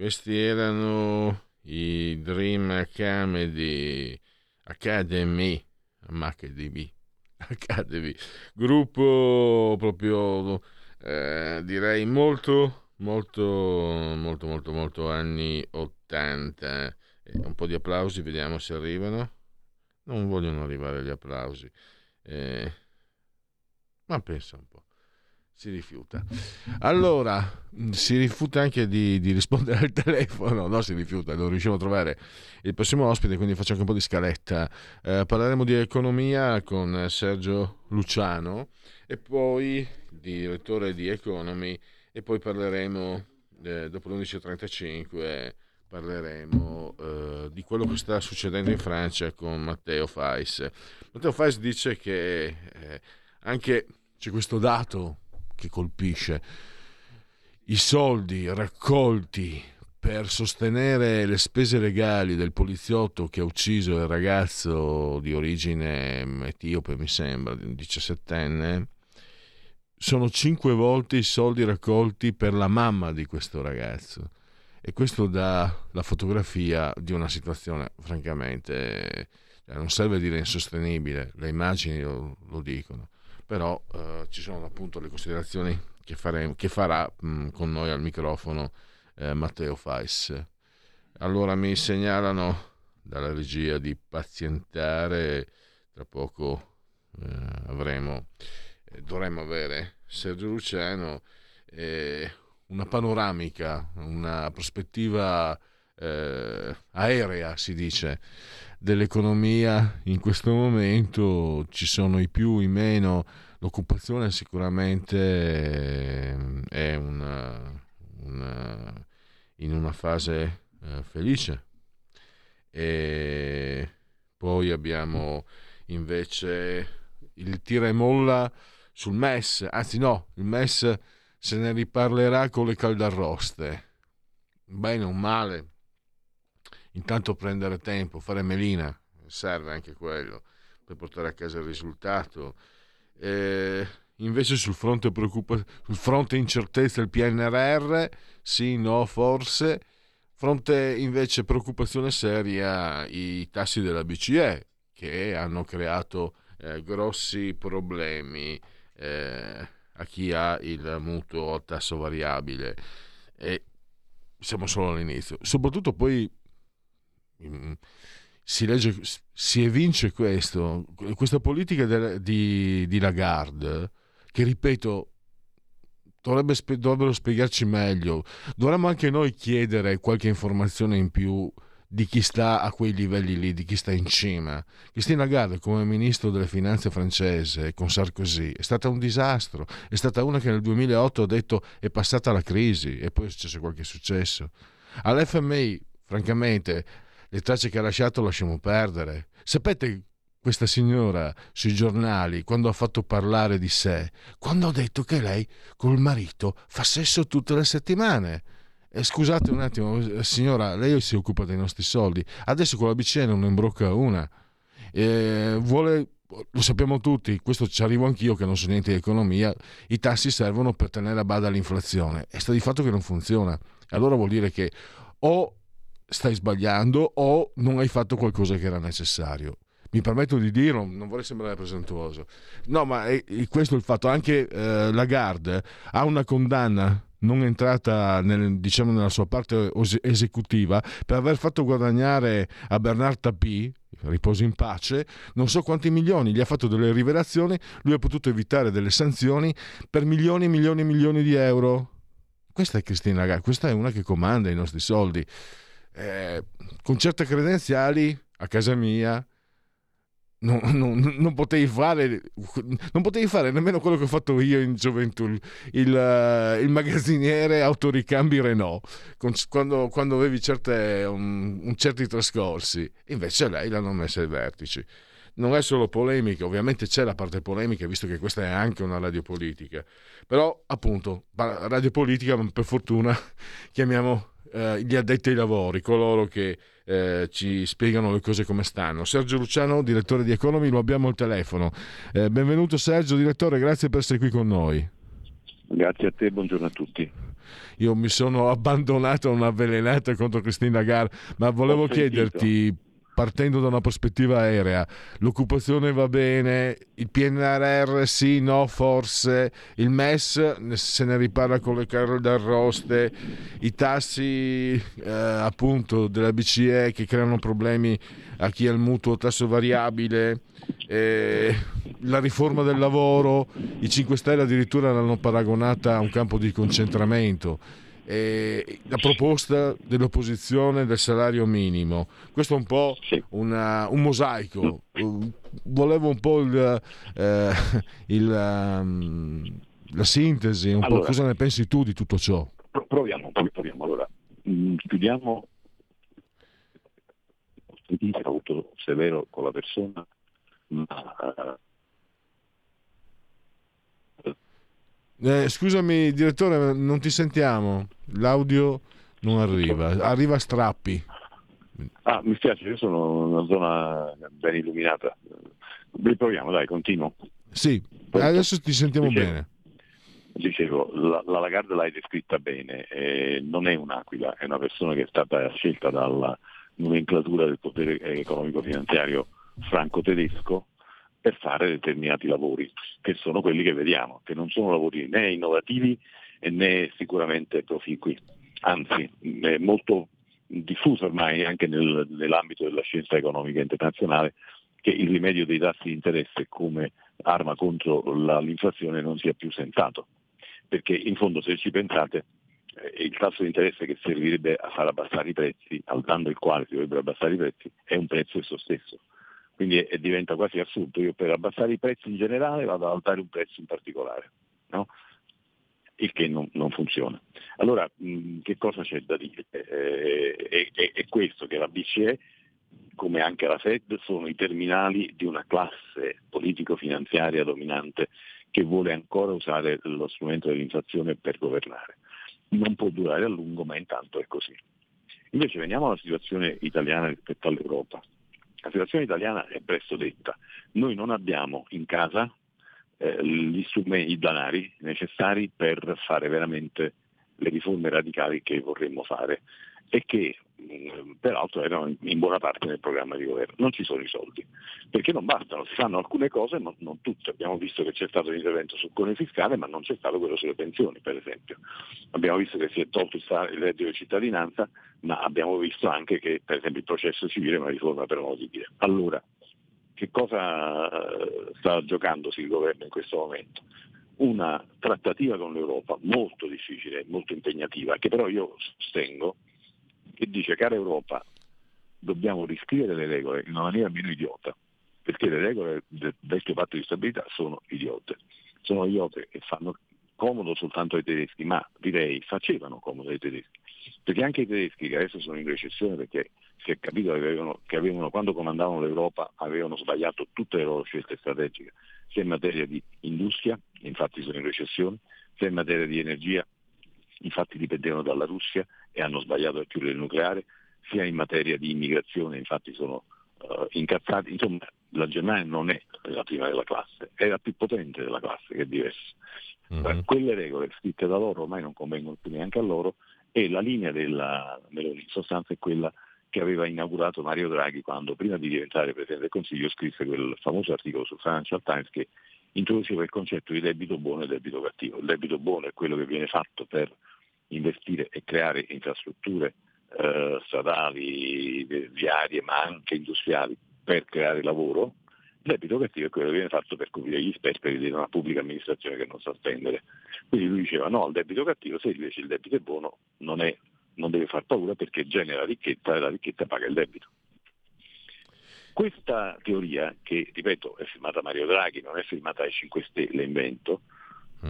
Questi erano i Dream Comedy Academy, Academy, Academy, gruppo proprio eh, direi molto, molto, molto, molto, molto anni ottanta. Un po' di applausi, vediamo se arrivano. Non vogliono arrivare gli applausi, eh, ma pensa un po'. Si rifiuta. Allora, si rifiuta anche di, di rispondere al telefono. No, si rifiuta, non riusciamo a trovare il prossimo ospite, quindi faccio anche un po' di scaletta. Eh, parleremo di economia con Sergio Luciano e poi direttore di Economy, e poi parleremo, eh, dopo le undici e trentacinque, parleremo eh, di quello che sta succedendo in Francia con Matteo Fais. Matteo Fais dice che eh, anche c'è questo dato che colpisce: i soldi raccolti per sostenere le spese legali del poliziotto che ha ucciso il ragazzo di origine etiope, mi sembra, diciassettenne, sono cinque volte i soldi raccolti per la mamma di questo ragazzo. E questo dà la fotografia di una situazione francamente, non serve dire insostenibile, le immagini lo, lo dicono. Però eh, ci sono appunto le considerazioni che, faremo, che farà mh, con noi al microfono eh, Matteo Fais. Allora mi segnalano dalla regia di pazientare, tra poco eh, avremo, eh, dovremmo avere Sergio Luciano, eh, una panoramica, una prospettiva eh, aerea, si dice, dell'economia in questo momento. Ci sono i più, i meno, l'occupazione sicuramente è una, una, in una fase eh, felice, e poi abbiamo invece il tira e molla sul M E S, anzi no, il M E S se ne riparlerà con le caldarroste, bene o male. Intanto prendere tempo, fare melina, serve anche quello per portare a casa il risultato. Eh, invece sul fronte, preoccupa- sul fronte incertezza del P N R R, sì, no, forse. Fronte invece preoccupazione seria, i tassi della B C E, che hanno creato eh, grossi problemi eh, a chi ha il mutuo a tasso variabile. E siamo solo all'inizio. Soprattutto poi si legge, si evince questo, questa politica de, di, di Lagarde, che ripeto dovrebbe, dovrebbero spiegarci meglio. Dovremmo anche noi chiedere qualche informazione in più di chi sta a quei livelli lì, di chi sta in cima. Christine Lagarde come ministro delle finanze francese con Sarkozy è stata un disastro, è stata una che nel duemilaotto ha detto è passata la crisi e poi è successo quel che è successo. All'F M I francamente le tracce che ha lasciato lasciamo perdere. Sapete, questa signora sui giornali, quando ha fatto parlare di sé, quando ha detto che lei col marito fa sesso tutte le settimane. E scusate un attimo, signora, lei si occupa dei nostri soldi. Adesso con la B C E non ne imbrocca una. E vuole, lo sappiamo tutti, questo ci arrivo anch'io che non so niente di economia, i tassi servono per tenere a bada l'inflazione. E sta di fatto che non funziona. Allora vuol dire che o stai sbagliando o non hai fatto qualcosa che era necessario. Mi permetto di dirlo, non vorrei sembrare presuntuoso. No, ma è, è questo il fatto. Anche eh, Lagarde ha una condanna non entrata nel, diciamo, nella sua parte os- esecutiva per aver fatto guadagnare a Bernard Tapie, riposo in pace, non so quanti milioni. Gli ha fatto delle rivelazioni, lui ha potuto evitare delle sanzioni per milioni e milioni e milioni di euro. Questa è Christine Lagarde, questa è una che comanda i nostri soldi. Eh, con certe credenziali a casa mia non, non, non potevi fare non potevi fare nemmeno quello che ho fatto io in gioventù, il, il magazziniere autoricambi Renault, con, quando, quando avevi certe, un, un certi trascorsi. Invece lei l'hanno messa ai vertici. Non è solo polemica, ovviamente c'è la parte polemica, visto che questa è anche una radiopolitica, però appunto radiopolitica per fortuna chiamiamo gli addetti ai lavori, coloro che eh, ci spiegano le cose come stanno. Sergio Luciano, direttore di Economy, lo abbiamo al telefono. Eh, benvenuto Sergio, direttore, grazie per essere qui con noi. Grazie a te, buongiorno a tutti. Io mi sono abbandonato a un avvelenato contro Christine Lagarde, ma volevo chiederti, partendo da una prospettiva aerea, l'occupazione va bene, il P N R R sì, no, forse, il M E S se ne riparla con le carole d'arroste, i tassi eh, appunto della B C E che creano problemi a chi ha il mutuo tasso variabile, eh, la riforma del lavoro, i cinque Stelle addirittura l'hanno paragonata a un campo di concentramento. E la proposta dell'opposizione del salario minimo, questo è un po' una, un mosaico. Volevo un po' il, eh, il, la sintesi, un allora, po' cosa ne pensi tu di tutto ciò? Proviamo, proviamo. Allora, chiudiamo il saluto severo con la persona, ma Eh, scusami direttore, non ti sentiamo, l'audio non arriva, arriva a strappi. Ah, mi spiace, io sono in una zona ben illuminata. Riproviamo, dai, continuo. Sì, adesso ti sentiamo dicevo, bene. Dicevo, la, la Lagarde l'hai descritta bene, eh, non è un'aquila, è una persona che è stata scelta dalla nomenclatura del potere economico-finanziario franco-tedesco per fare determinati lavori, che sono quelli che vediamo, che non sono lavori né innovativi né sicuramente proficui, anzi è molto diffuso ormai anche nel, nell'ambito della scienza economica internazionale che il rimedio dei tassi di interesse come arma contro la, l'inflazione non sia più sentato, perché in fondo, se ci pensate, eh, il tasso di interesse che servirebbe a far abbassare i prezzi, al danno del quale si dovrebbero abbassare i prezzi, è un prezzo esso stesso. Quindi diventa quasi assurdo, io per abbassare i prezzi in generale vado ad alzare un prezzo in particolare, no? Il che non, non funziona. Allora mh, che cosa c'è da dire? Eh, è, è, è questo, che la B C E, come anche la Fed, sono i terminali di una classe politico-finanziaria dominante che vuole ancora usare lo strumento dell'inflazione per governare. Non può durare a lungo, ma intanto è così. Invece veniamo alla situazione italiana rispetto all'Europa. La situazione italiana è presto detta. Noi non abbiamo in casa eh, gli strumenti, i denari necessari per fare veramente le riforme radicali che vorremmo fare e che mh, peraltro erano in buona parte nel programma di governo. Non ci sono i soldi, perché non bastano, si fanno alcune cose ma non tutte. Abbiamo visto che c'è stato l'intervento sul cuneo fiscale ma non c'è stato quello sulle pensioni, per esempio. Abbiamo visto che si è tolto il reddito di cittadinanza, ma abbiamo visto anche che per esempio il processo civile è una riforma per modo di dire. Allora, che cosa sta giocandosi il governo in questo momento? Una trattativa con l'Europa molto difficile, molto impegnativa, che però io sostengo, che dice: cara Europa, dobbiamo riscrivere le regole in una maniera meno idiota, perché le regole del vecchio patto di stabilità sono idiote, sono idiote e fanno comodo soltanto ai tedeschi, ma direi facevano comodo ai tedeschi, perché anche i tedeschi, che adesso sono in recessione perché si è capito che avevano, che avevano quando comandavano l'Europa avevano sbagliato tutte le loro scelte strategiche, sia in materia di industria, infatti sono in recessione, sia in materia di energia, infatti dipendevano dalla Russia e hanno sbagliato a chiudere il nucleare, sia in materia di immigrazione, infatti sono uh, incazzati. Insomma, la Germania non è la prima della classe, è la più potente della classe, che è diversa. Mm-hmm. Quelle regole scritte da loro ormai non convengono più neanche a loro, e la linea della Meloni in sostanza è quella che aveva inaugurato Mario Draghi quando, prima di diventare Presidente del Consiglio, scrisse quel famoso articolo sul Financial Times che introduceva il concetto di debito buono e debito cattivo. Il debito buono è quello che viene fatto per investire e creare infrastrutture eh, stradali, viarie, ma anche industriali, per creare lavoro. Il debito cattivo è quello che viene fatto per coprire gli sperperi di una pubblica amministrazione che non sa spendere. Quindi lui diceva no al debito cattivo, se invece il debito è buono non, è, non deve far paura perché genera ricchezza e la ricchezza paga il debito. Questa teoria, che ripeto è firmata Mario Draghi, non è firmata ai cinque Stelle in vento,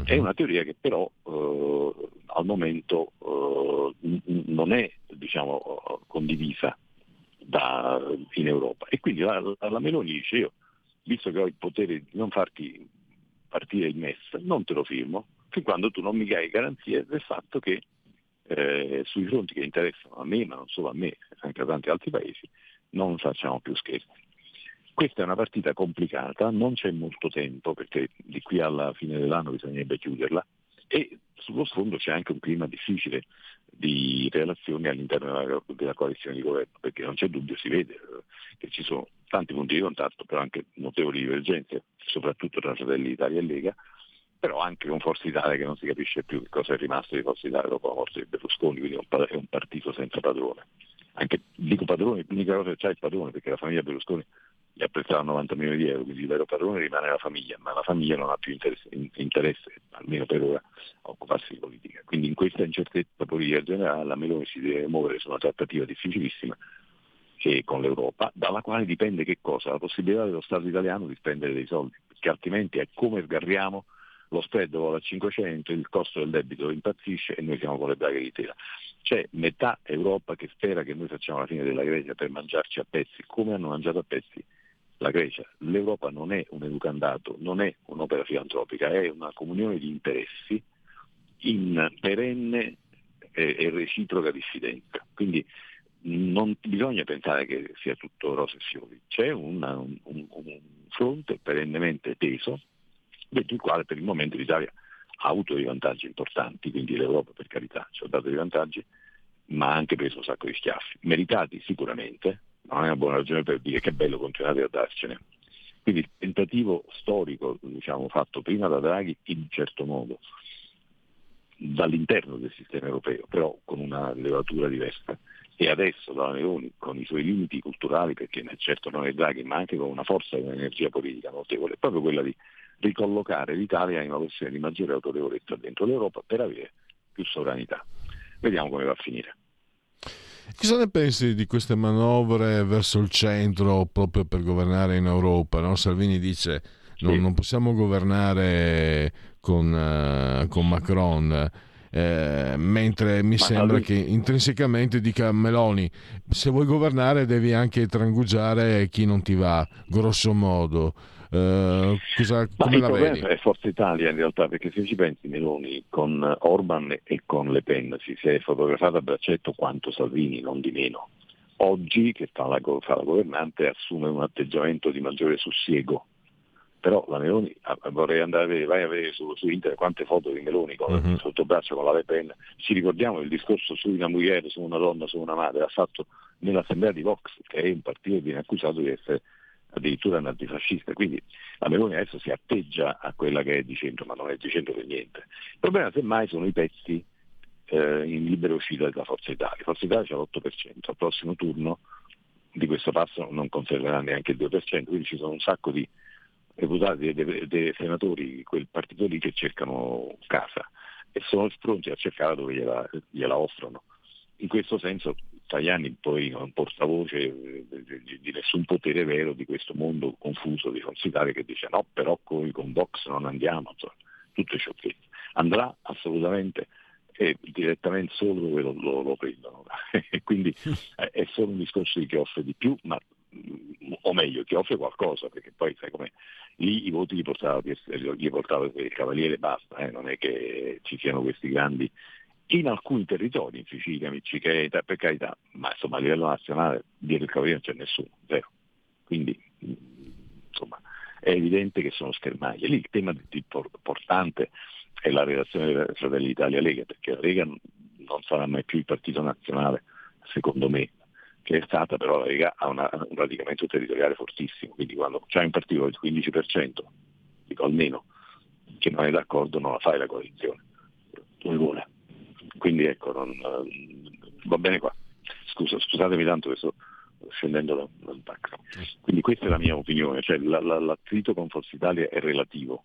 è una teoria che però eh, al momento eh, non è, diciamo, condivisa da, in Europa. E quindi la, la, la Meloni dice: io, visto che ho il potere di non farti partire il M E S, non te lo firmo fin quando tu non mi dai garanzie del fatto che eh, sui fronti che interessano a me, ma non solo a me, anche a tanti altri paesi, non facciamo più scherzi. Questa è una partita complicata, non c'è molto tempo perché di qui alla fine dell'anno bisognerebbe chiuderla, e sullo sfondo c'è anche un clima difficile di relazioni all'interno della, della coalizione di governo, perché non c'è dubbio, si vede che ci sono tanti punti di contatto, però anche notevoli divergenze, soprattutto tra Fratelli d'Italia e Lega, però anche con Forza Italia che non si capisce più che cosa è rimasto di Forza Italia dopo la morte di Berlusconi, quindi è un partito senza padrone. Anche, dico padrone, l'unica cosa che c'è è il padrone, perché la famiglia Berlusconi gli ha prestato novanta milioni di euro, quindi il vero padrone rimane la famiglia, ma la famiglia non ha più interesse, interesse almeno per ora, a occuparsi di politica. Quindi in questa incertezza politica generale la Meloni si deve muovere su una trattativa difficilissima che con l'Europa, dalla quale dipende che cosa? La possibilità dello Stato italiano di spendere dei soldi, perché altrimenti è come sgarriamo, lo spread vola a cinquecento, il costo del debito impazzisce e noi siamo con le braghe di tela. C'è metà Europa che spera che noi facciamo la fine della Grecia per mangiarci a pezzi, come hanno mangiato a pezzi la Grecia. L'Europa non è un educandato, non è un'opera filantropica, è una comunione di interessi in perenne e reciproca diffidenza. Quindi non bisogna pensare che sia tutto rose e fiori, c'è una, un, un fronte perennemente teso, dentro il quale per il momento l'Italia ha avuto dei vantaggi importanti, quindi l'Europa per carità ci ha dato dei vantaggi, ma ha anche preso un sacco di schiaffi, meritati sicuramente, ma non è una buona ragione per dire che è bello continuare a darcene. Quindi il tentativo storico, diciamo, fatto prima da Draghi in un certo modo, dall'interno del sistema europeo, però con una levatura diversa, e adesso dalla Meloni con i suoi limiti culturali, perché certo non è Draghi, ma anche con una forza e un'energia politica notevole, proprio quella di ricollocare l'Italia in una posizione di maggiore autorevolezza dentro l'Europa per avere più sovranità. Vediamo come va a finire. Cosa ne pensi di queste manovre verso il centro proprio per governare in Europa? No? Salvini dice non, sì. non possiamo governare con, uh, con Macron, eh, mentre mi Ma sembra lui... che intrinsecamente dica Meloni, se vuoi governare devi anche trangugiare chi non ti va, grosso modo. Uh, cosa, come il la problema vedi? È Forza Italia in realtà, perché se ci pensi Meloni con Orban e con Le Pen si è fotografata a braccetto quanto Salvini, non di meno. Oggi che fa la, fa la governante assume un atteggiamento di maggiore sussiego, però la Meloni, vorrei andare a vedere, vai a vedere su, su internet quante foto di Meloni con, uh-huh. sotto braccio con la Le Pen. Ci ricordiamo il discorso su una mujer, su una donna, su una madre, ha fatto nell'assemblea di Vox, che è un partito che viene accusato di essere addirittura un antifascista, quindi la Meloni adesso si atteggia a quella che è di centro, ma non è di centro per niente. Il problema semmai sono i pezzi eh, in libera uscita della Forza Italia. Forza Italia c'ha l'otto per cento, al prossimo turno di questo passo non conserverà neanche il due per cento, quindi ci sono un sacco di deputati, dei, dei senatori di quel partito lì che cercano casa e sono pronti a cercare dove gliela, gliela offrono. In questo senso Tajani poi non portavoce di nessun potere vero di questo mondo confuso di Forza Italia che dice no, però con, con Vox non andiamo, tutto ciò che andrà assolutamente e direttamente solo dove lo, lo, lo prendono e quindi è solo un discorso di chi offre di più, ma o meglio chi offre qualcosa, perché poi sai com'è, lì i voti li portava, li portava il Cavaliere, basta, eh, non è che ci siano questi grandi. In alcuni territori, in Sicilia, Micicleta, per carità, ma insomma a livello nazionale dietro il Cavaliere non c'è nessuno, zero. Quindi insomma è evidente che sono schermaglie. Lì il tema importante è la relazione tra Fratelli d'Italia e Lega, perché la Lega non sarà mai più il partito nazionale, secondo me, che è stata, però la Lega ha una, un radicamento territoriale fortissimo, quindi quando c'è un partito del quindici per cento, dico almeno, che non è d'accordo non la fai la coalizione, non vuole. Quindi ecco, non, va bene qua. Scusa, scusatemi tanto che sto scendendo da, da un taxi. Quindi questa è la mia opinione, cioè la, la, l'attrito con Forza Italia è relativo,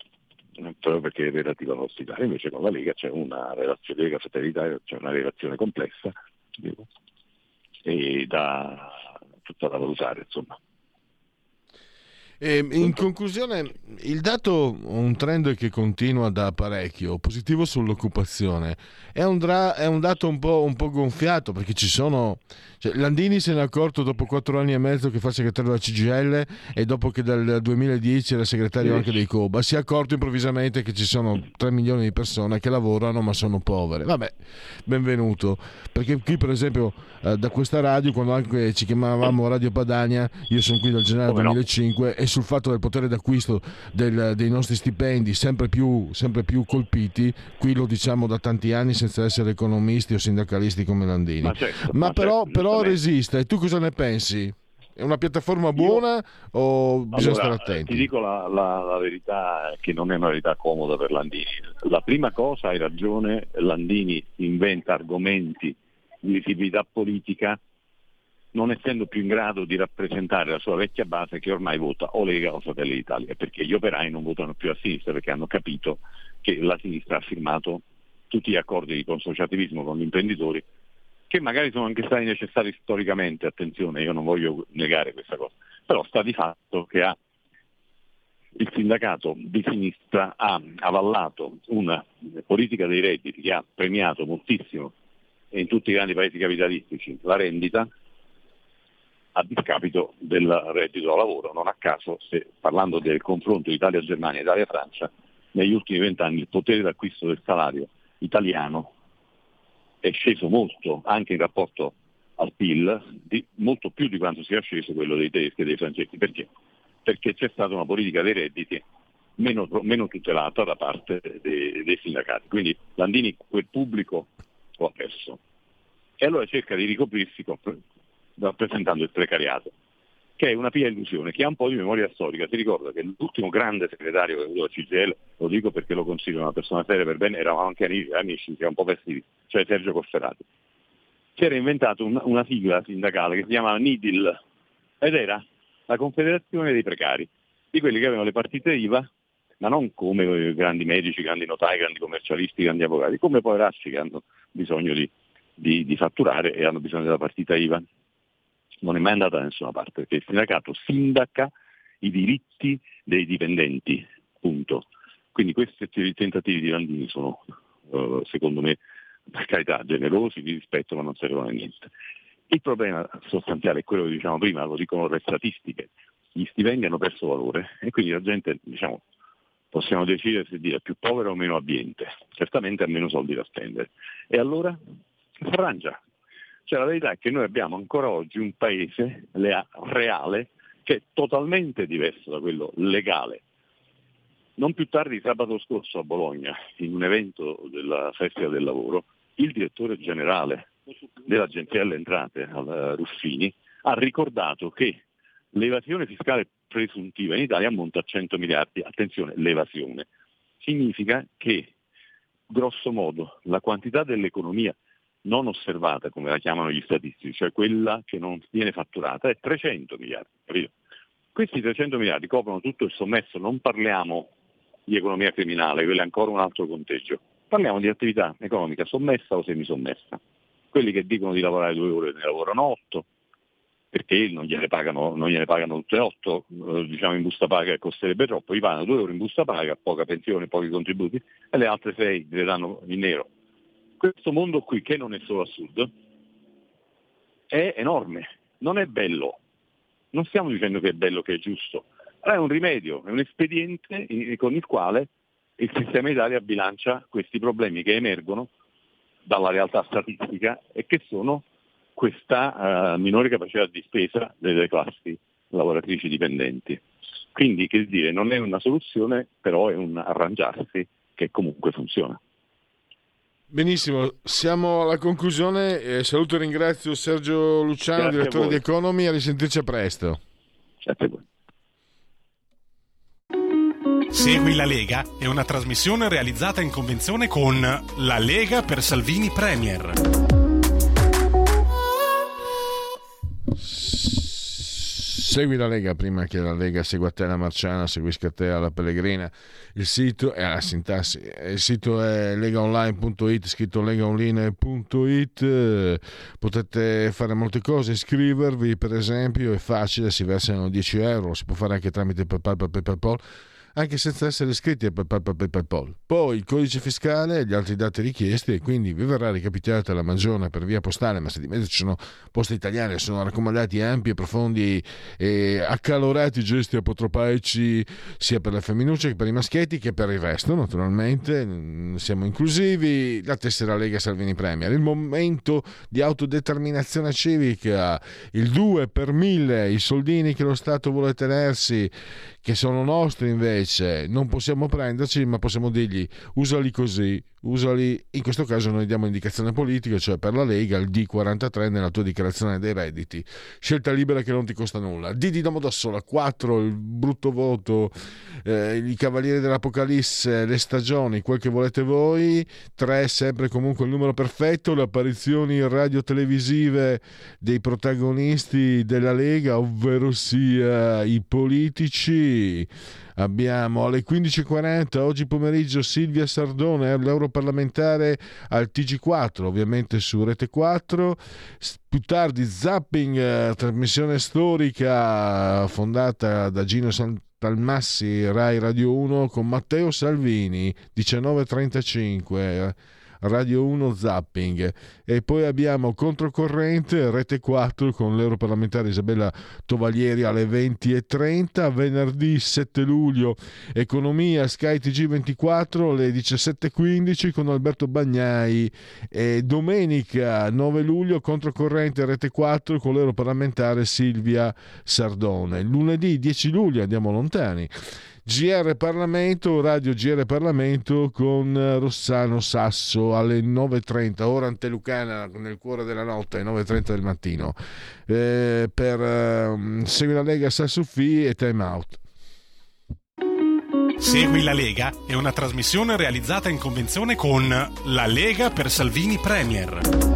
proprio perché è relativo a Forza Italia, invece con la Lega c'è una relazione, Lega Fratelli d'Italia c'è una relazione complessa e da tutta da valutare, insomma. E in conclusione, il dato, un trend che continua da parecchio, positivo sull'occupazione, è un, dra- è un dato un po', un po' gonfiato, perché ci sono, cioè, Landini se ne è accorto dopo quattro anni e mezzo che fa segretario della C G I L e dopo che dal duemiladieci era segretario anche dei Coba, si è accorto improvvisamente che ci sono tre milioni di persone che lavorano ma sono povere. Vabbè, benvenuto, perché qui per esempio eh, da questa radio, quando anche ci chiamavamo Radio Padania, io sono qui dal gennaio duemilacinque e e sul fatto del potere d'acquisto del, dei nostri stipendi sempre più, sempre più colpiti, qui lo diciamo da tanti anni senza essere economisti o sindacalisti come Landini. Ma, certo, ma, ma però, certo, però resiste. E tu cosa ne pensi? È una piattaforma buona Io... o bisogna allora, stare attenti? Ti dico la, la, la verità, che non è una verità comoda per Landini. La prima cosa, hai ragione, Landini inventa argomenti di visibilità politica non essendo più in grado di rappresentare la sua vecchia base che ormai vota o Lega o Fratelli d'Italia, perché gli operai non votano più a sinistra perché hanno capito che la sinistra ha firmato tutti gli accordi di consociativismo con gli imprenditori, che magari sono anche stati necessari storicamente, attenzione, io non voglio negare questa cosa, però sta di fatto che ha, il sindacato di sinistra ha avallato una politica dei redditi che ha premiato moltissimo in tutti i grandi paesi capitalistici la rendita a discapito del reddito a lavoro. Non a caso, se parlando del confronto Italia-Germania e Italia-Francia, negli ultimi vent'anni il potere d'acquisto del salario italiano è sceso molto, anche in rapporto al P I L, di, molto più di quanto sia sceso quello dei tedeschi e dei francesi. Perché? Perché c'è stata una politica dei redditi meno, meno tutelata da parte dei, dei sindacati. Quindi Landini quel pubblico lo ha perso. E allora cerca di ricoprirsi con, rappresentando il precariato, che è una pia illusione, che ha un po' di memoria storica. Si ricorda che l'ultimo grande segretario che ha avuto la C G I L, lo dico perché lo considero una persona seria per bene, eravamo anche amici, siamo un po' festivi, cioè Sergio Cofferati, si era inventato un, una sigla sindacale che si chiamava N I D I L, ed era la confederazione dei precari, di quelli che avevano le partite I V A, ma non come grandi medici, grandi notai, grandi commercialisti, grandi avvocati, come poi poveracci che hanno bisogno di, di, di fatturare e hanno bisogno della partita I V A. Non è mai andata da nessuna parte, perché il sindacato sindaca i diritti dei dipendenti, punto. Quindi questi tentativi di Landini sono, eh, secondo me, per carità, generosi, di rispetto, ma non servono a niente. Il problema sostanziale è quello che diciamo prima, lo dicono le statistiche, gli stipendi hanno perso valore e quindi la gente, diciamo, possiamo decidere se dire più povera o meno abbiente, certamente ha meno soldi da spendere. E allora frangia. Cioè la verità è che noi abbiamo ancora oggi un paese reale che è totalmente diverso da quello legale. Non più tardi sabato scorso a Bologna, in un evento della Festa del Lavoro, il direttore generale dell'Agenzia delle Entrate, Ruffini, ha ricordato che l'evasione fiscale presuntiva in Italia ammonta a cento miliardi. Attenzione, l'evasione significa che, grosso modo, la quantità dell'economia non osservata, come la chiamano gli statistici, cioè quella che non viene fatturata, è trecento miliardi, capito? Questi trecento miliardi coprono tutto il sommesso, non parliamo di economia criminale, quello è ancora un altro conteggio, parliamo di attività economica sommessa o semisommessa, quelli che dicono di lavorare due ore ne lavorano otto, perché non gliene pagano, non gliene pagano tutte otto, diciamo in busta paga costerebbe troppo, gli pagano due ore in busta paga, poca pensione, pochi contributi, e le altre sei le danno in nero. Questo mondo qui, che non è solo a sud, è enorme, non è bello, non stiamo dicendo che è bello, che è giusto, ma è un rimedio, è un espediente con il quale il sistema Italia bilancia questi problemi che emergono dalla realtà statistica e che sono questa uh, minore capacità di spesa delle classi lavoratrici dipendenti. Quindi, che dire, non è una soluzione, però è un arrangiarsi che comunque funziona. Benissimo, siamo alla conclusione. Eh, saluto e ringrazio Sergio Luciano, grazie, direttore di Economy. A risentirci a presto. Grazie a voi. Segui la Lega è una trasmissione realizzata in convenzione con La Lega per Salvini Premier. Segui la Lega prima che la Lega segua te la Marciana, seguisca te alla Pellegrina. Il sito è la sintassi, il sito è legaonline punto it, scritto legaonline punto it. Potete fare molte cose, iscrivervi per esempio, è facile, si versano dieci euro, si può fare anche tramite PayPal, PayPal, anche senza essere iscritti al PayPal. Poi il codice fiscale e gli altri dati richiesti, e quindi vi verrà ricapitata la mangiona per via postale, ma se di mezzo ci sono poste italiane, sono raccomandati ampi e profondi e accalorati gesti apotropaici sia per le femminucce che per i maschietti che per il resto, naturalmente siamo inclusivi, la tessera Lega Salvini Premier, il momento di autodeterminazione civica, il due per mille, i soldini che lo Stato vuole tenersi, che sono nostri invece, non possiamo prenderci, ma possiamo dirgli usali così, usali, in questo caso noi diamo indicazione politica, cioè per la Lega il D quarantatré nella tua dichiarazione dei redditi, scelta libera che non ti costa nulla, D di Domodossola, quattro, il brutto voto, eh, i cavalieri dell'Apocalisse, le stagioni, quel che volete voi, tre sempre comunque il numero perfetto, le apparizioni radio-televisive dei protagonisti della Lega, ovvero sia i politici. Abbiamo alle quindici e quaranta oggi pomeriggio Silvia Sardone, l'europarlamentare al T G quattro, ovviamente su Rete quattro. Più tardi Zapping, trasmissione storica fondata da Gino Santalmassi, Rai Radio uno, con Matteo Salvini, diciannove e trentacinque. Radio uno Zapping, e poi abbiamo Controcorrente Rete quattro con l'europarlamentare Isabella Tovaglieri alle venti e trenta. Venerdì sette luglio Economia Sky T G ventiquattro alle diciassette e quindici con Alberto Bagnai, e domenica nove luglio Controcorrente Rete quattro con l'europarlamentare Silvia Sardone. Lunedì dieci luglio, andiamo lontani, G R Parlamento, Radio G R Parlamento con Rossano Sasso alle nove e trenta, ora antelucana nel cuore della notte, nove e trenta del mattino, eh, per eh, Segui la Lega Sassufi e Time Out. Segui la Lega è una trasmissione realizzata in convenzione con La Lega per Salvini Premier.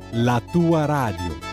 la tua radio.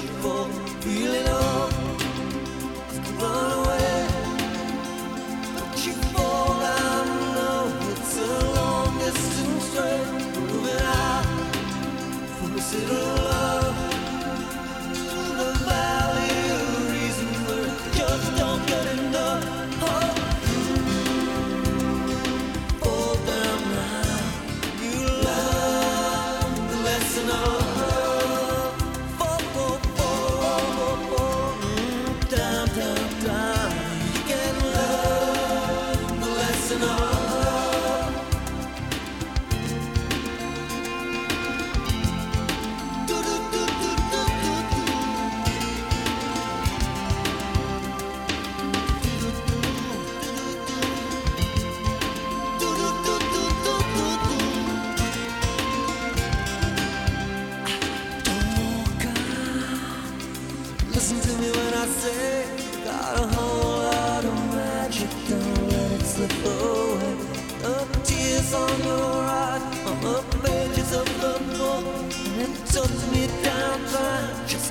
For feeling all, run away,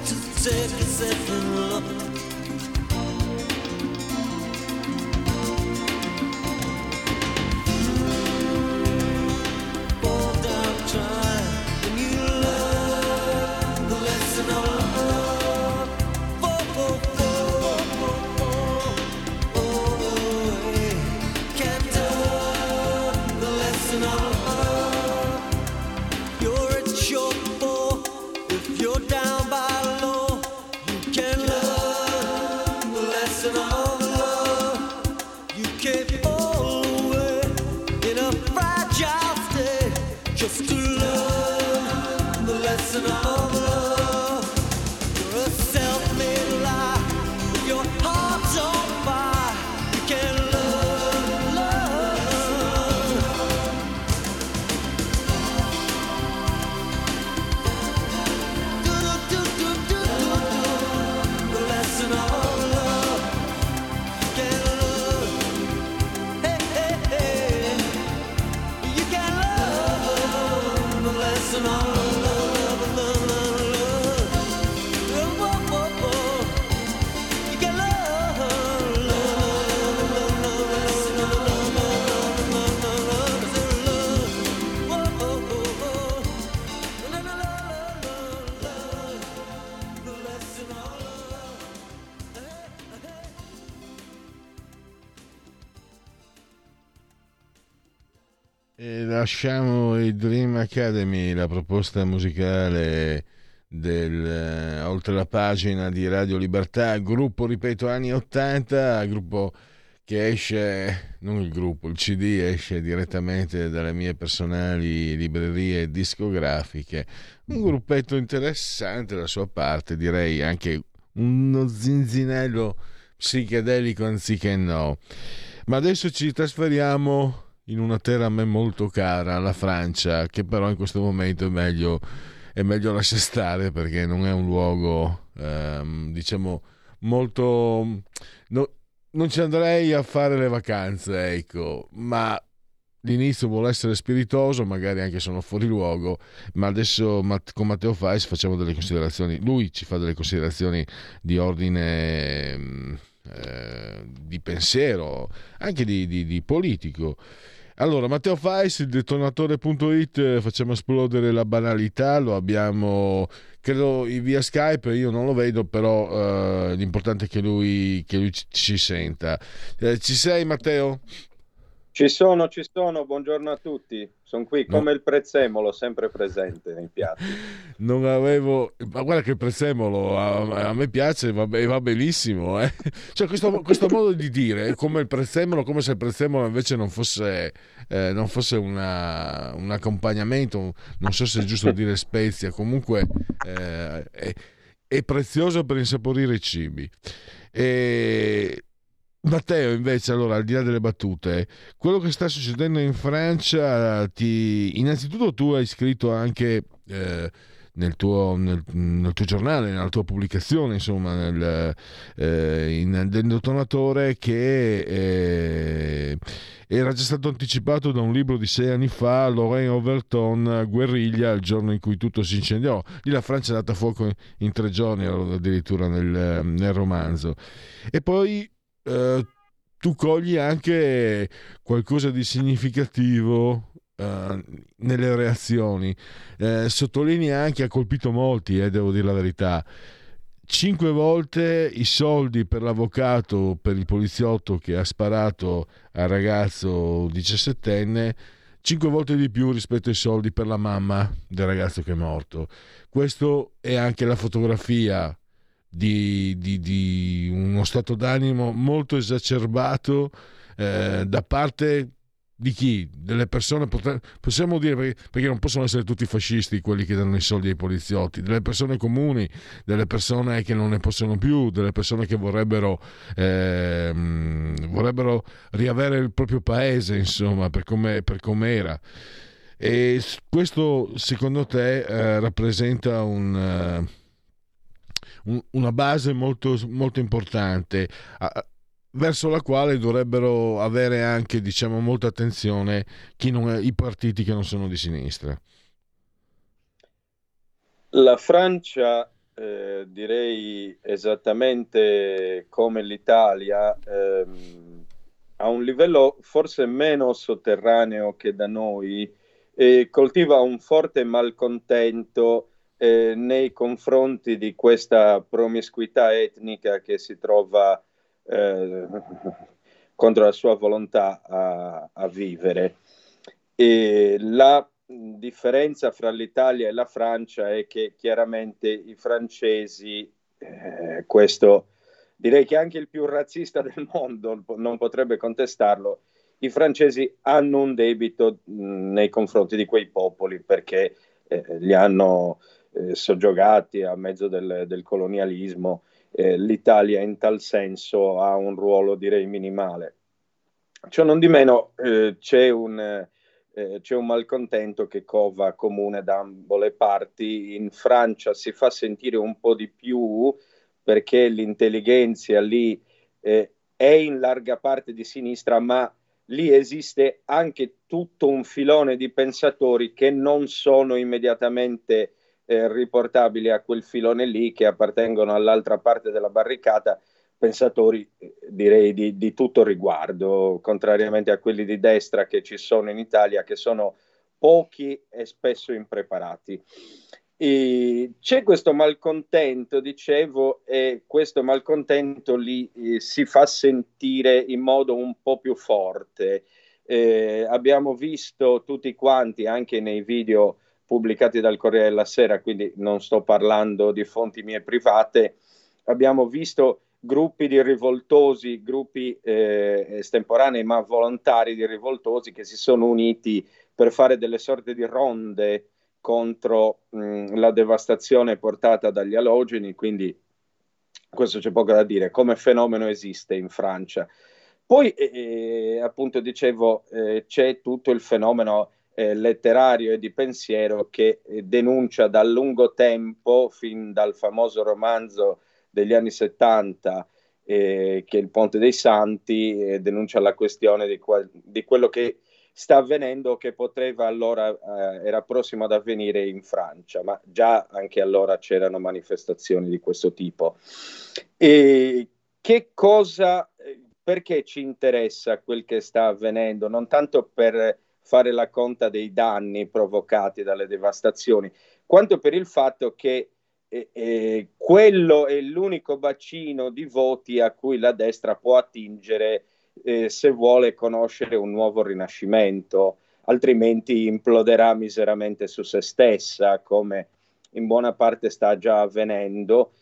just to take a second look. Fall down, try, and you learn the lesson of love. Fall, fall, fall, fall, fall, fall away. Can't learn the lesson of love. You're at your fall if you're down. Lasciamo i Dream Academy, la proposta musicale del uh, Oltre la pagina di Radio Libertà, gruppo, ripeto, anni ottanta, gruppo che esce, non il gruppo, il C D esce direttamente dalle mie personali librerie discografiche, un gruppetto interessante da sua parte, direi anche uno zinzinello psichedelico anziché no. Ma adesso ci trasferiamo in una terra a me molto cara, la Francia, che però in questo momento è meglio, è meglio lasciare stare, perché non è un luogo, ehm, diciamo, molto... No, non ci andrei a fare le vacanze, ecco, ma l'inizio vuole essere spiritoso, magari anche sono fuori luogo, ma adesso con Matteo Fais facciamo delle considerazioni, lui ci fa delle considerazioni di ordine... Eh, di pensiero, anche di, di, di politico. Allora, Matteo Fais, il detonatore punto it, facciamo esplodere la banalità, lo abbiamo credo via Skype, io non lo vedo, però eh, l'importante è che lui, che lui ci, ci senta. Eh, ci sei, Matteo? Ci sono, ci sono, buongiorno a tutti. Sono qui come no. Il prezzemolo, sempre presente nei piatti. Non avevo... Ma guarda che il prezzemolo a, a me piace, va, be... va benissimo. Eh? Cioè questo, questo modo di dire, come il prezzemolo, come se il prezzemolo invece non fosse, eh, non fosse una, un accompagnamento, non so se è giusto dire spezia, comunque eh, è, è prezioso per insaporire i cibi. E... Matteo, invece, allora, al di là delle battute, quello che sta succedendo in Francia, ti... innanzitutto tu hai scritto anche eh, nel, tuo, nel, nel tuo giornale, nella tua pubblicazione, insomma, nel eh, in, del Tonatore, che eh, era già stato anticipato da un libro di sei anni fa, Lorraine Overton, Guerriglia, il giorno in cui tutto si incendiò. Lì la Francia è data a fuoco in, in tre giorni, addirittura nel, nel romanzo. E poi... Uh, tu cogli anche qualcosa di significativo uh, nelle reazioni, uh, sottolinei anche, ha colpito molti, eh, devo dire la verità, cinque volte i soldi per l'avvocato, per il poliziotto che ha sparato al ragazzo diciassettenne, cinque volte di più rispetto ai soldi per la mamma del ragazzo che è morto. Questo è anche la fotografia Di, di, di uno stato d'animo molto esacerbato eh, da parte di chi? Delle persone, potre... possiamo dire, perché, perché non possono essere tutti fascisti quelli che danno i soldi ai poliziotti, delle persone comuni, delle persone che non ne possono più, delle persone che vorrebbero eh, vorrebbero riavere il proprio paese, insomma, per come per com'era. E questo secondo te eh, rappresenta un... Eh, una base molto, molto importante a, verso la quale dovrebbero avere anche, diciamo, molta attenzione chi non è, i partiti che non sono di sinistra. La Francia eh, direi esattamente come l'Italia, ehm, a un livello forse meno sotterraneo che da noi, eh, coltiva un forte malcontento eh, nei confronti di questa promiscuità etnica che si trova eh, contro la sua volontà a, a vivere. E la differenza fra l'Italia e la Francia è che chiaramente i francesi, eh, questo direi che anche il più razzista del mondo non potrebbe contestarlo, i francesi hanno un debito mh, nei confronti di quei popoli perché eh, li hanno eh, soggiogati a mezzo del, del colonialismo. Eh, L'Italia in tal senso ha un ruolo direi minimale. Ciò non di meno eh, c'è un eh, c'è un malcontento che cova comune da ambo le parti. In Francia si fa sentire un po' di più perché l'intellighenzia lì eh, è in larga parte di sinistra, ma lì esiste anche tutto un filone di pensatori che non sono immediatamente eh, riportabili a quel filone lì, che appartengono all'altra parte della barricata, pensatori direi di, di tutto riguardo, contrariamente a quelli di destra che ci sono in Italia, che sono pochi e spesso impreparati. E c'è questo malcontento, dicevo, e questo malcontento lì eh, si fa sentire in modo un po' più forte. Eh, abbiamo visto tutti quanti, anche nei video pubblicati dal Corriere della Sera, quindi non sto parlando di fonti mie private, abbiamo visto gruppi di rivoltosi, gruppi eh, estemporanei ma volontari di rivoltosi che si sono uniti per fare delle sorte di ronde contro mh, la devastazione portata dagli alogeni, quindi questo c'è poco da dire, come fenomeno esiste in Francia. Poi eh, appunto dicevo eh, c'è tutto il fenomeno eh, letterario e di pensiero che eh, denuncia da lungo tempo, fin dal famoso romanzo degli anni settanta eh, che è Il Ponte dei Santi, eh, denuncia la questione di, qua- di quello che sta avvenendo, che poteva allora, eh, era prossimo ad avvenire in Francia, ma già anche allora c'erano manifestazioni di questo tipo. E che cosa, perché ci interessa quel che sta avvenendo? Non tanto per fare la conta dei danni provocati dalle devastazioni, quanto per il fatto che E, e quello è l'unico bacino di voti a cui la destra può attingere eh, se vuole conoscere un nuovo rinascimento, altrimenti imploderà miseramente su se stessa, come in buona parte sta già avvenendo.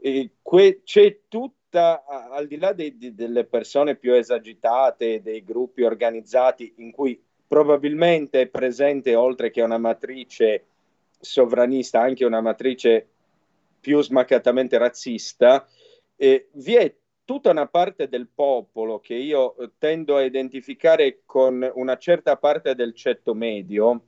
E que- c'è tutta, al di là dei, di, delle persone più esagitate, dei gruppi organizzati in cui probabilmente è presente, oltre che una matrice sovranista, anche una matrice più smaccatamente razzista, eh, vi è tutta una parte del popolo che io tendo a identificare con una certa parte del ceto medio,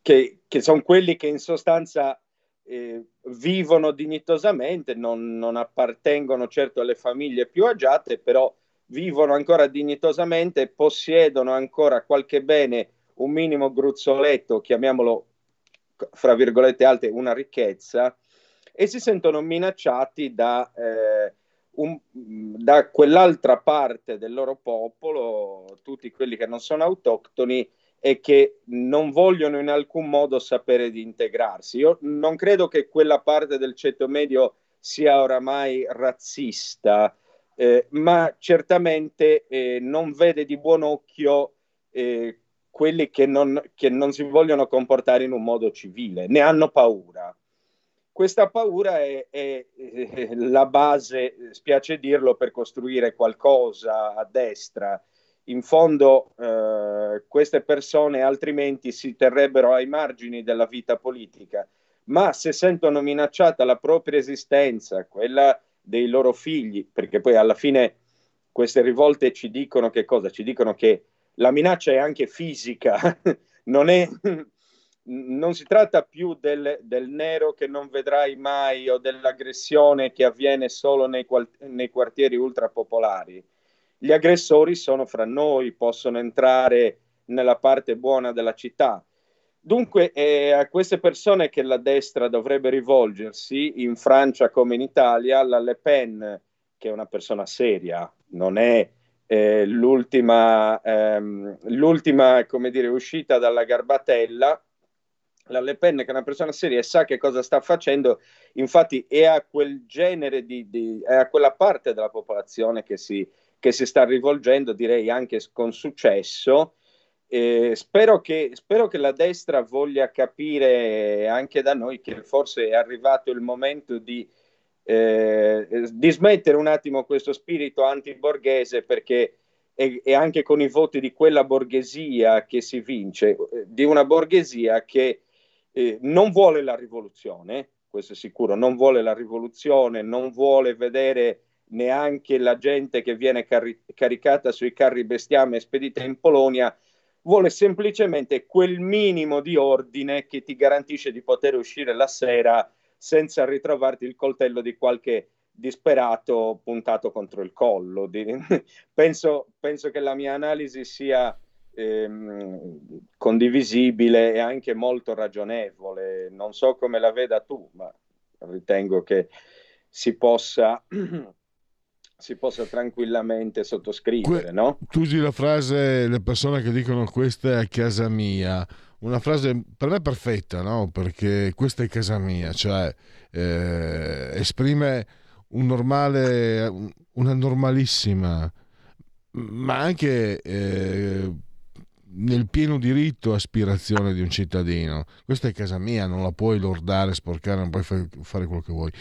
che, che sono quelli che in sostanza eh, vivono dignitosamente, non, non appartengono certo alle famiglie più agiate, però vivono ancora dignitosamente, possiedono ancora qualche bene, un minimo gruzzoletto, chiamiamolo fra virgolette alte, una ricchezza, e si sentono minacciati da, eh, un, da quell'altra parte del loro popolo, tutti quelli che non sono autoctoni e che non vogliono in alcun modo sapere di integrarsi. Io non credo che quella parte del ceto medio sia oramai razzista, eh, ma certamente eh, non vede di buon occhio eh, quelli che non, che non si vogliono comportare in un modo civile, ne hanno paura. Questa paura è, è, è la base, spiace dirlo, per costruire qualcosa a destra. In fondo eh, queste persone altrimenti si terrebbero ai margini della vita politica, ma se sentono minacciata la propria esistenza, quella dei loro figli, perché poi alla fine queste rivolte ci dicono che cosa? Ci dicono che la minaccia è anche fisica, non, è, non si tratta più del, del nero che non vedrai mai o dell'aggressione che avviene solo nei, nei quartieri ultrapopolari. Gli aggressori sono fra noi, possono entrare nella parte buona della città. Dunque eh, a queste persone che la destra dovrebbe rivolgersi, in Francia come in Italia, la Le Pen, che è una persona seria, non è eh, l'ultima, ehm, l'ultima, come dire, uscita dalla garbatella, la Le Pen che è una persona seria e sa che cosa sta facendo, infatti è a quel genere di, di è a quella parte della popolazione che si, che si sta rivolgendo, direi anche con successo. Eh, spero, che, spero che la destra voglia capire anche da noi che forse è arrivato il momento di, eh, di smettere un attimo questo spirito antiborghese, perché è, è anche con i voti di quella borghesia che si vince, di una borghesia che eh, non vuole la rivoluzione, questo è sicuro, non vuole la rivoluzione, non vuole vedere neanche la gente che viene cari- caricata sui carri bestiame spedita in Polonia, vuole semplicemente quel minimo di ordine che ti garantisce di poter uscire la sera senza ritrovarti il coltello di qualche disperato puntato contro il collo. Penso, penso che la mia analisi sia ehm, condivisibile e anche molto ragionevole. Non so come la veda tu, ma ritengo che si possa... si possa tranquillamente sottoscrivere, que- no? Tu usi la frase, le persone che dicono questa è casa mia, una frase per me perfetta, no? Perché questa è casa mia, cioè eh, esprime un normale, una normalissima, ma anche eh, nel pieno diritto aspirazione di un cittadino. Questa è casa mia, non la puoi lordare, sporcare, non puoi fare, fare quello che vuoi.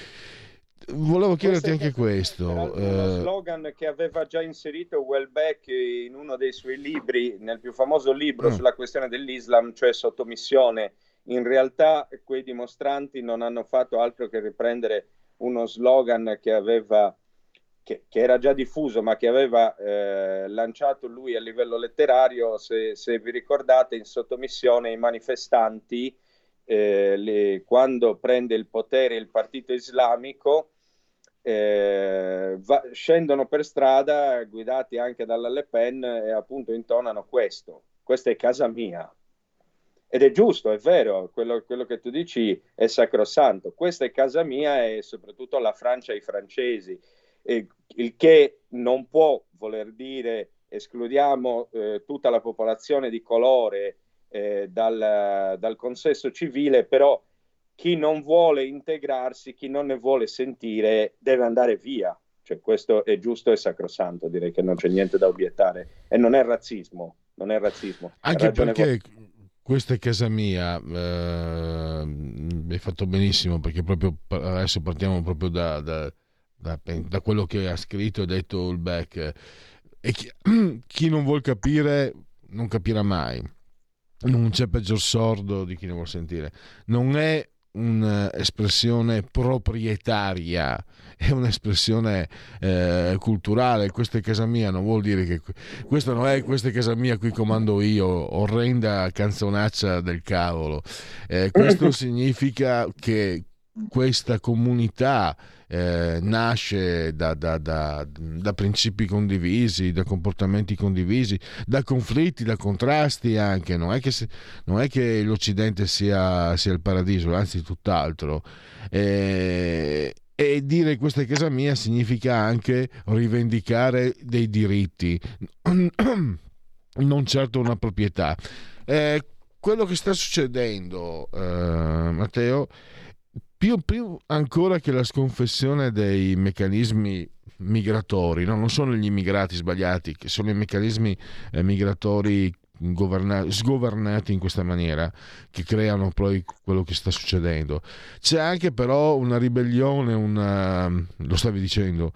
Volevo chiederti anche questo. Eh... Uno slogan che aveva già inserito Houellebecq in uno dei suoi libri, nel più famoso libro mm. sulla questione dell'Islam, cioè sottomissione. In realtà quei dimostranti non hanno fatto altro che riprendere uno slogan che aveva, che, che era già diffuso, ma che aveva eh, lanciato lui a livello letterario. Se, se vi ricordate, in sottomissione i manifestanti, Eh, le, quando prende il potere il partito islamico, eh, va, scendono per strada guidati anche dalla Le Pen e appunto intonano questo: questa è casa mia. Ed è giusto, è vero, quello, quello che tu dici è sacrosanto, questa è casa mia, e soprattutto la Francia e i francesi, e il che non può voler dire escludiamo eh, tutta la popolazione di colore Eh, dal, dal consesso civile, però chi non vuole integrarsi, chi non ne vuole sentire, deve andare via. Cioè, questo è giusto e sacrosanto, direi che non c'è niente da obiettare. E non è razzismo, non è razzismo. Anche perché questa è casa mia, eh, è fatto benissimo, perché proprio adesso partiamo proprio da, da, da, da quello che ha scritto e detto Houellebecq. E chi, chi non vuol capire non capirà mai. Non c'è peggior sordo di chi ne vuol sentire. Non è un'espressione proprietaria, è un'espressione eh, culturale. Questa è casa mia, non vuol dire che questa non è questa è casa mia, qui comando io, orrenda canzonaccia del cavolo. Eh, questo significa che questa comunità eh, nasce da, da, da, da principi condivisi, da comportamenti condivisi, da conflitti, da contrasti anche. Non è che, se, non è che l'Occidente sia, sia il paradiso, anzi tutt'altro. Eh, e dire questa è casa mia significa anche rivendicare dei diritti, non certo una proprietà. Eh, quello che sta succedendo, eh, Matteo, Più, più ancora che la sconfessione dei meccanismi migratori, no? Non sono gli immigrati sbagliati, che sono i meccanismi eh, migratori governa- sgovernati in questa maniera che creano poi quello che sta succedendo. C'è anche però una ribellione, una, lo stavi dicendo,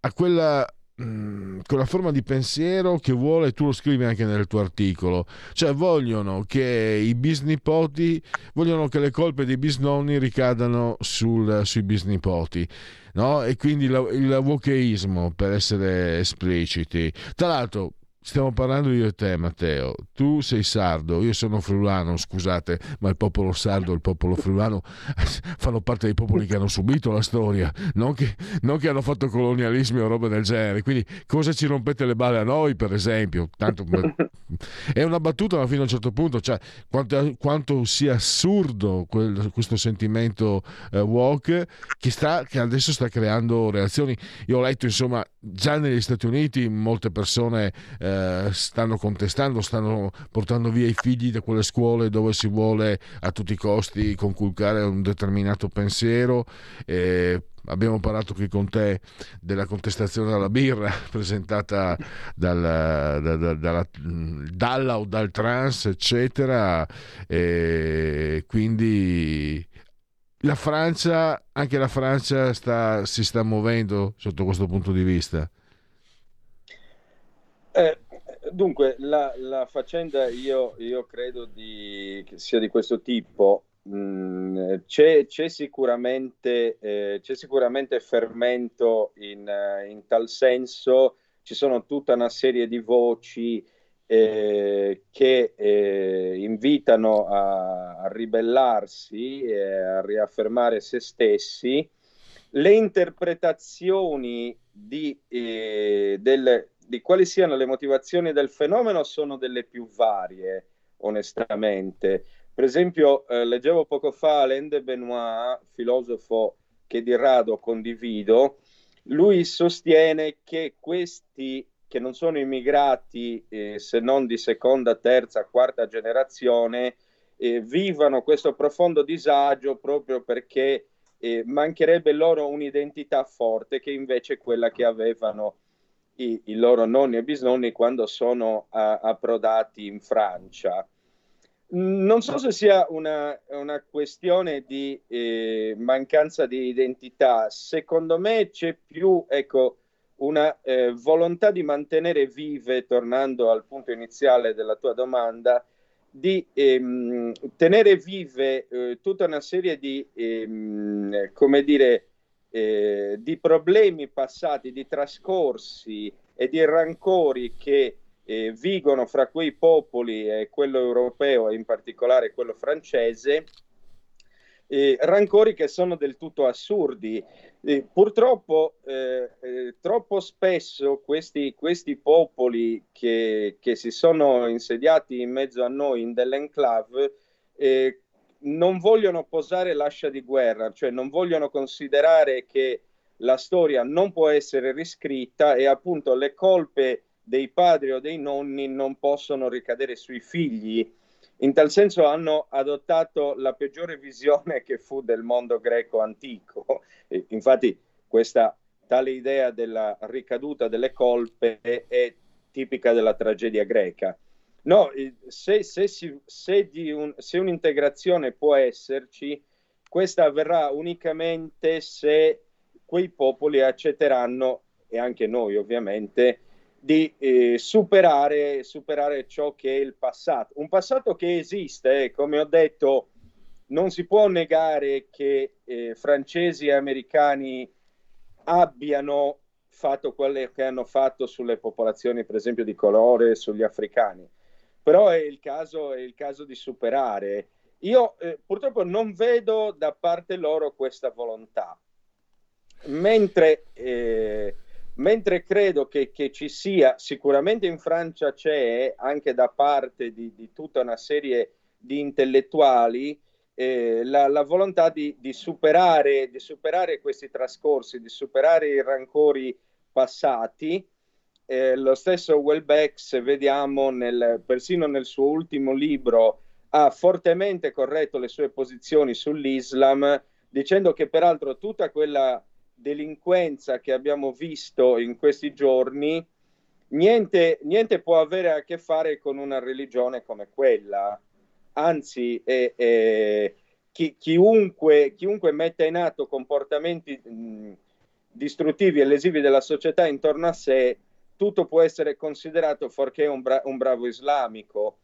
a quella, mh, quella forma di pensiero che vuole, tu lo scrivi anche nel tuo articolo, cioè vogliono che i bisnipoti, vogliono che le colpe dei bisnonni ricadano sul, sui bisnipoti, no? E quindi la, il wokeismo, per essere espliciti. Tra l'altro stiamo parlando io e te, Matteo, tu sei sardo, io sono friulano, scusate, ma il popolo sardo e il popolo friulano fanno parte dei popoli che hanno subito la storia, non che, non che hanno fatto colonialismi o roba del genere, quindi cosa ci rompete le balle a noi, per esempio? Tanto è una battuta, ma fino a un certo punto, cioè, quanto, quanto sia assurdo quel, questo sentimento eh, woke che, sta, che adesso sta creando reazioni. Io ho letto, insomma, già negli Stati Uniti molte persone eh, stanno contestando, stanno portando via i figli da quelle scuole dove si vuole a tutti i costi conculcare un determinato pensiero. Eh, abbiamo parlato qui con te della contestazione alla birra presentata dalla, da, da, dalla, dalla o dal trans, eccetera. Eh, quindi la Francia, anche la Francia sta, si sta muovendo sotto questo punto di vista. Eh, dunque la, la faccenda io, io credo di, che sia di questo tipo. Mm, c'è, c'è sicuramente eh, c'è sicuramente fermento in, in tal senso. Ci sono tutta una serie di voci eh, che eh, invitano a, a ribellarsi e a riaffermare se stessi. Le interpretazioni di, eh, del di quali siano le motivazioni del fenomeno sono delle più varie, onestamente. Per esempio, eh, leggevo poco fa Alain de Benoist, filosofo che di rado condivido, lui sostiene che questi che non sono immigrati, eh, se non di seconda, terza, quarta generazione, eh, vivano questo profondo disagio proprio perché eh, mancherebbe loro un'identità forte che invece è quella che avevano I, i loro nonni e bisnonni quando sono a, approdati in Francia. Non so se sia una, una questione di eh, mancanza di identità. Secondo me c'è più ecco, una eh, volontà di mantenere vive, tornando al punto iniziale della tua domanda, di ehm, tenere vive eh, tutta una serie di ehm, come dire Eh, di problemi passati, di trascorsi e di rancori che eh, vigono fra quei popoli, e eh, quello europeo e in particolare quello francese, eh, rancori che sono del tutto assurdi. Eh, purtroppo eh, eh, troppo spesso questi, questi popoli che, che si sono insediati in mezzo a noi in delle enclave eh, non vogliono posare l'ascia di guerra, cioè non vogliono considerare che la storia non può essere riscritta e appunto le colpe dei padri o dei nonni non possono ricadere sui figli. In tal senso hanno adottato la peggiore visione che fu del mondo greco antico. E infatti questa tale idea della ricaduta delle colpe è, è tipica della tragedia greca. No, se, se, si, se, di un, se un'integrazione può esserci, questa avverrà unicamente se quei popoli accetteranno, e anche noi ovviamente, di eh, superare, superare ciò che è il passato. Un passato che esiste, eh, come ho detto, non si può negare che eh, francesi e americani abbiano fatto quello che hanno fatto sulle popolazioni, per esempio, di colore, sugli africani. Però è il caso, è il caso di superare. Io eh, purtroppo non vedo da parte loro questa volontà, mentre, eh, mentre credo che, che ci sia, sicuramente in Francia c'è, anche da parte di, di tutta una serie di intellettuali, eh, la, la volontà di, di, superare, di superare questi trascorsi, di superare i rancori passati. Eh, lo stesso Houellebecq, se vediamo, nel, persino nel suo ultimo libro, ha fortemente corretto le sue posizioni sull'Islam, dicendo che peraltro tutta quella delinquenza che abbiamo visto in questi giorni, niente, niente può avere a che fare con una religione come quella. Anzi, eh, eh, chi, chiunque, chiunque metta in atto comportamenti mh, distruttivi e lesivi della società intorno a sé, tutto può essere considerato forché un, bra- un bravo islamico.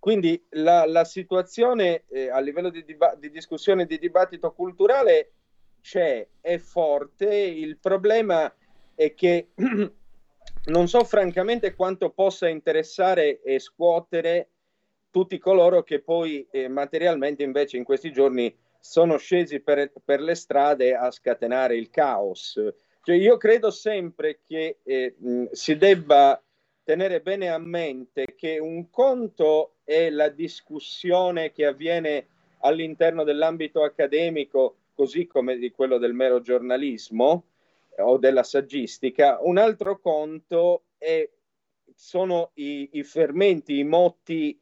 Quindi la, la situazione eh, a livello di, diba- di discussione, di dibattito culturale c'è, è forte. Il problema è che non so francamente quanto possa interessare e scuotere tutti coloro che poi eh, materialmente invece in questi giorni sono scesi per, per le strade a scatenare il caos. Cioè, io credo sempre che eh, mh, si debba tenere bene a mente che un conto è la discussione che avviene all'interno dell'ambito accademico, così come di quello del mero giornalismo o della saggistica. Un altro conto è, sono i, i fermenti, i motti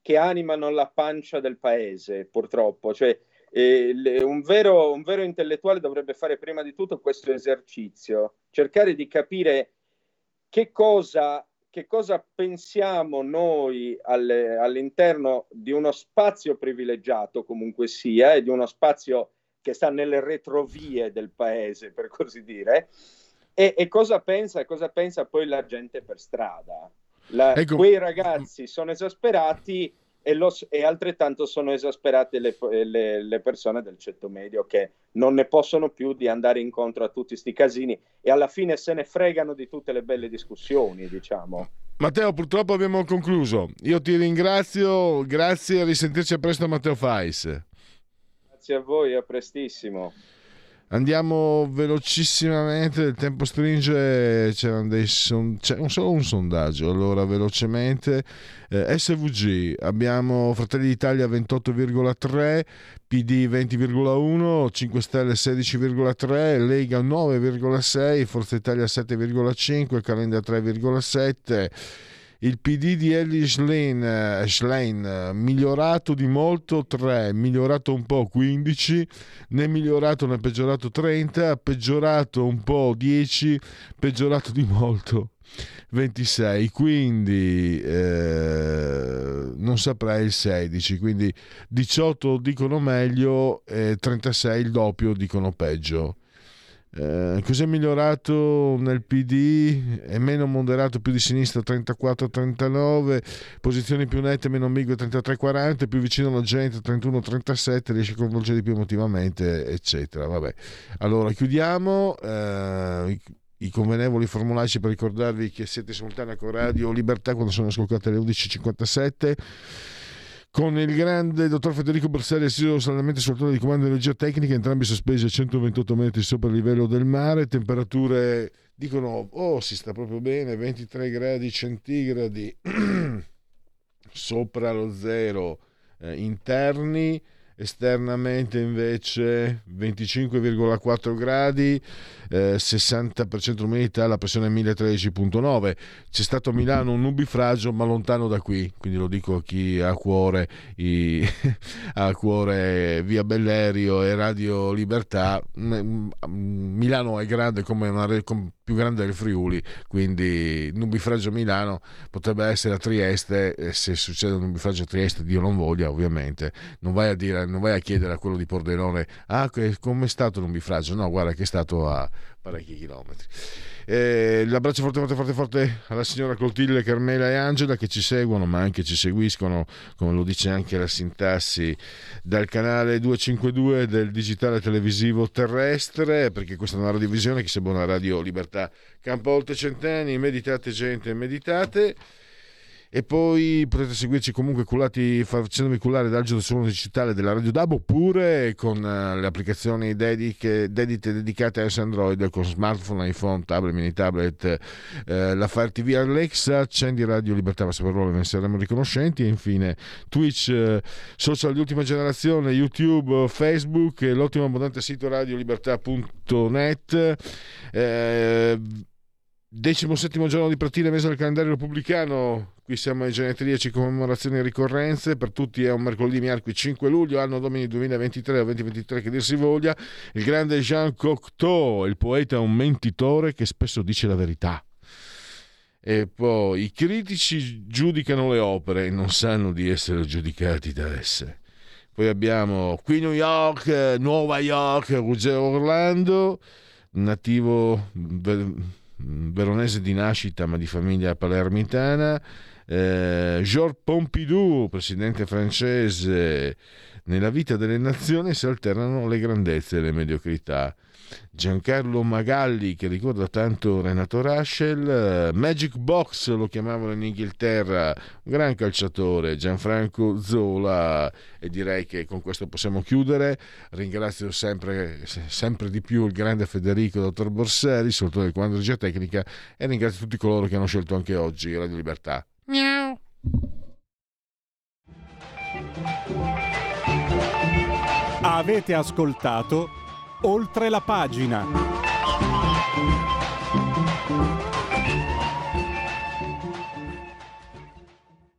che animano la pancia del paese, purtroppo. Cioè, eh, le, un vero, un vero intellettuale dovrebbe fare prima di tutto questo esercizio, cercare di capire che cosa, che cosa pensiamo noi alle, all'interno di uno spazio privilegiato, comunque sia, e di uno spazio che sta nelle retrovie del paese, per così dire, e, e cosa pensa, cosa pensa poi la gente per strada. La, ecco. Quei ragazzi sono esasperati e, lo, e altrettanto sono esasperate le, le, le persone del ceto medio che non ne possono più di andare incontro a tutti sti casini e alla fine se ne fregano di tutte le belle discussioni, diciamo. Matteo, purtroppo abbiamo concluso. Io ti ringrazio, grazie, a risentirci a presto. Matteo Fais, grazie a voi, a prestissimo. Andiamo velocissimamente, il tempo stringe, c'è, dei son... c'è un solo un sondaggio, allora velocemente, eh, S V G, abbiamo Fratelli d'Italia ventotto virgola tre, P D venti virgola uno, cinque Stelle sedici virgola tre, Lega nove virgola sei, Forza Italia sette virgola cinque, Calenda tre virgola sette, il P D di Elly Schlein, Schlein migliorato di molto tre, migliorato un po' quindici, né migliorato né peggiorato trenta, peggiorato un po' dieci, peggiorato di molto ventisei, quindi eh, non saprei il sedici, quindi diciotto dicono meglio e trentasei il doppio dicono peggio. Eh, cos'è migliorato nel P D? È meno moderato, più di sinistra trentaquattro trentanove, posizioni più nette meno ambigue trentatré quaranta, più vicino alla gente trentuno trentasette, riesce a coinvolgere di più emotivamente eccetera. Vabbè, allora chiudiamo eh, i convenevoli formulaici per ricordarvi che siete simultanea con Radio Libertà quando sono scoccate le undici e cinquantasette con il grande dottor Federico Borselli, assiso saldamente sul turno di comando di energia tecnica, entrambi sospesi a centoventotto metri sopra il livello del mare, temperature dicono oh si sta proprio bene, ventitré gradi centigradi sopra lo zero eh, interni, esternamente invece venticinque virgola quattro gradi, eh, sessanta per cento umidità, la pressione è mille tredici virgola nove. C'è stato a Milano un nubifragio ma lontano da qui, quindi lo dico a chi ha a cuore, i, a cuore Via Bellerio e Radio Libertà. Milano è grande come una come più grande del Friuli, quindi nubifragio a Milano potrebbe essere a Trieste, e se succede un nubifragio a Trieste, Dio non voglia ovviamente, non vai a dire, non vai a chiedere a quello di Pordenone ah com'è stato il nubifragio, no guarda che è stato a parecchi chilometri. Eh, l'abbraccio forte forte forte forte alla signora Clotilde, Carmela e Angela che ci seguono ma anche ci seguiscono, come lo dice anche la sintassi, dal canale duecentocinquantadue del digitale televisivo terrestre, perché questa è una radiovisione che sembra una Radio Libertà campo oltre cent'anni. Meditate gente, meditate. E poi potete seguirci comunque culati, facendovi cullare dal suono digitale della Radio Dab, oppure con le applicazioni dediche, dedite, dedicate a S Android, con smartphone, iPhone, tablet, mini tablet, eh, la Fire T V, Alexa, accendi Radio Libertà, basta parola, ve ne saremo riconoscenti. E infine Twitch, eh, social di ultima generazione, YouTube, Facebook e l'ottimo abbondante sito radio libertà punto net. eh, Decimosettimo giorno di partire, mese del calendario repubblicano, qui siamo ai genetriaci, commemorazioni e ricorrenze, per tutti è un mercoledì miarqui cinque luglio, anno domini duemilaventitré o duemilaventitré che dir si voglia, il grande Jean Cocteau, il poeta è un mentitore che spesso dice la verità. E poi i critici giudicano le opere e non sanno di essere giudicati da esse. Poi abbiamo qui New York, Nuova York, Ruggero Orlando, nativo veronese di nascita ma di famiglia palermitana, eh, Georges Pompidou, presidente francese Nella vita delle nazioni si alternano le grandezze e le mediocrità. Giancarlo Magalli, che ricorda tanto Renato Raschel, Magic Box lo chiamavano in Inghilterra, un gran calciatore, Gianfranco Zola. E direi che con questo possiamo chiudere. Ringrazio sempre, sempre di più il grande Federico dottor Borselli, soprattutto del quadro di geotecnica, e ringrazio tutti coloro che hanno scelto anche oggi Radio Libertà. Miau. Avete ascoltato Oltre la pagina.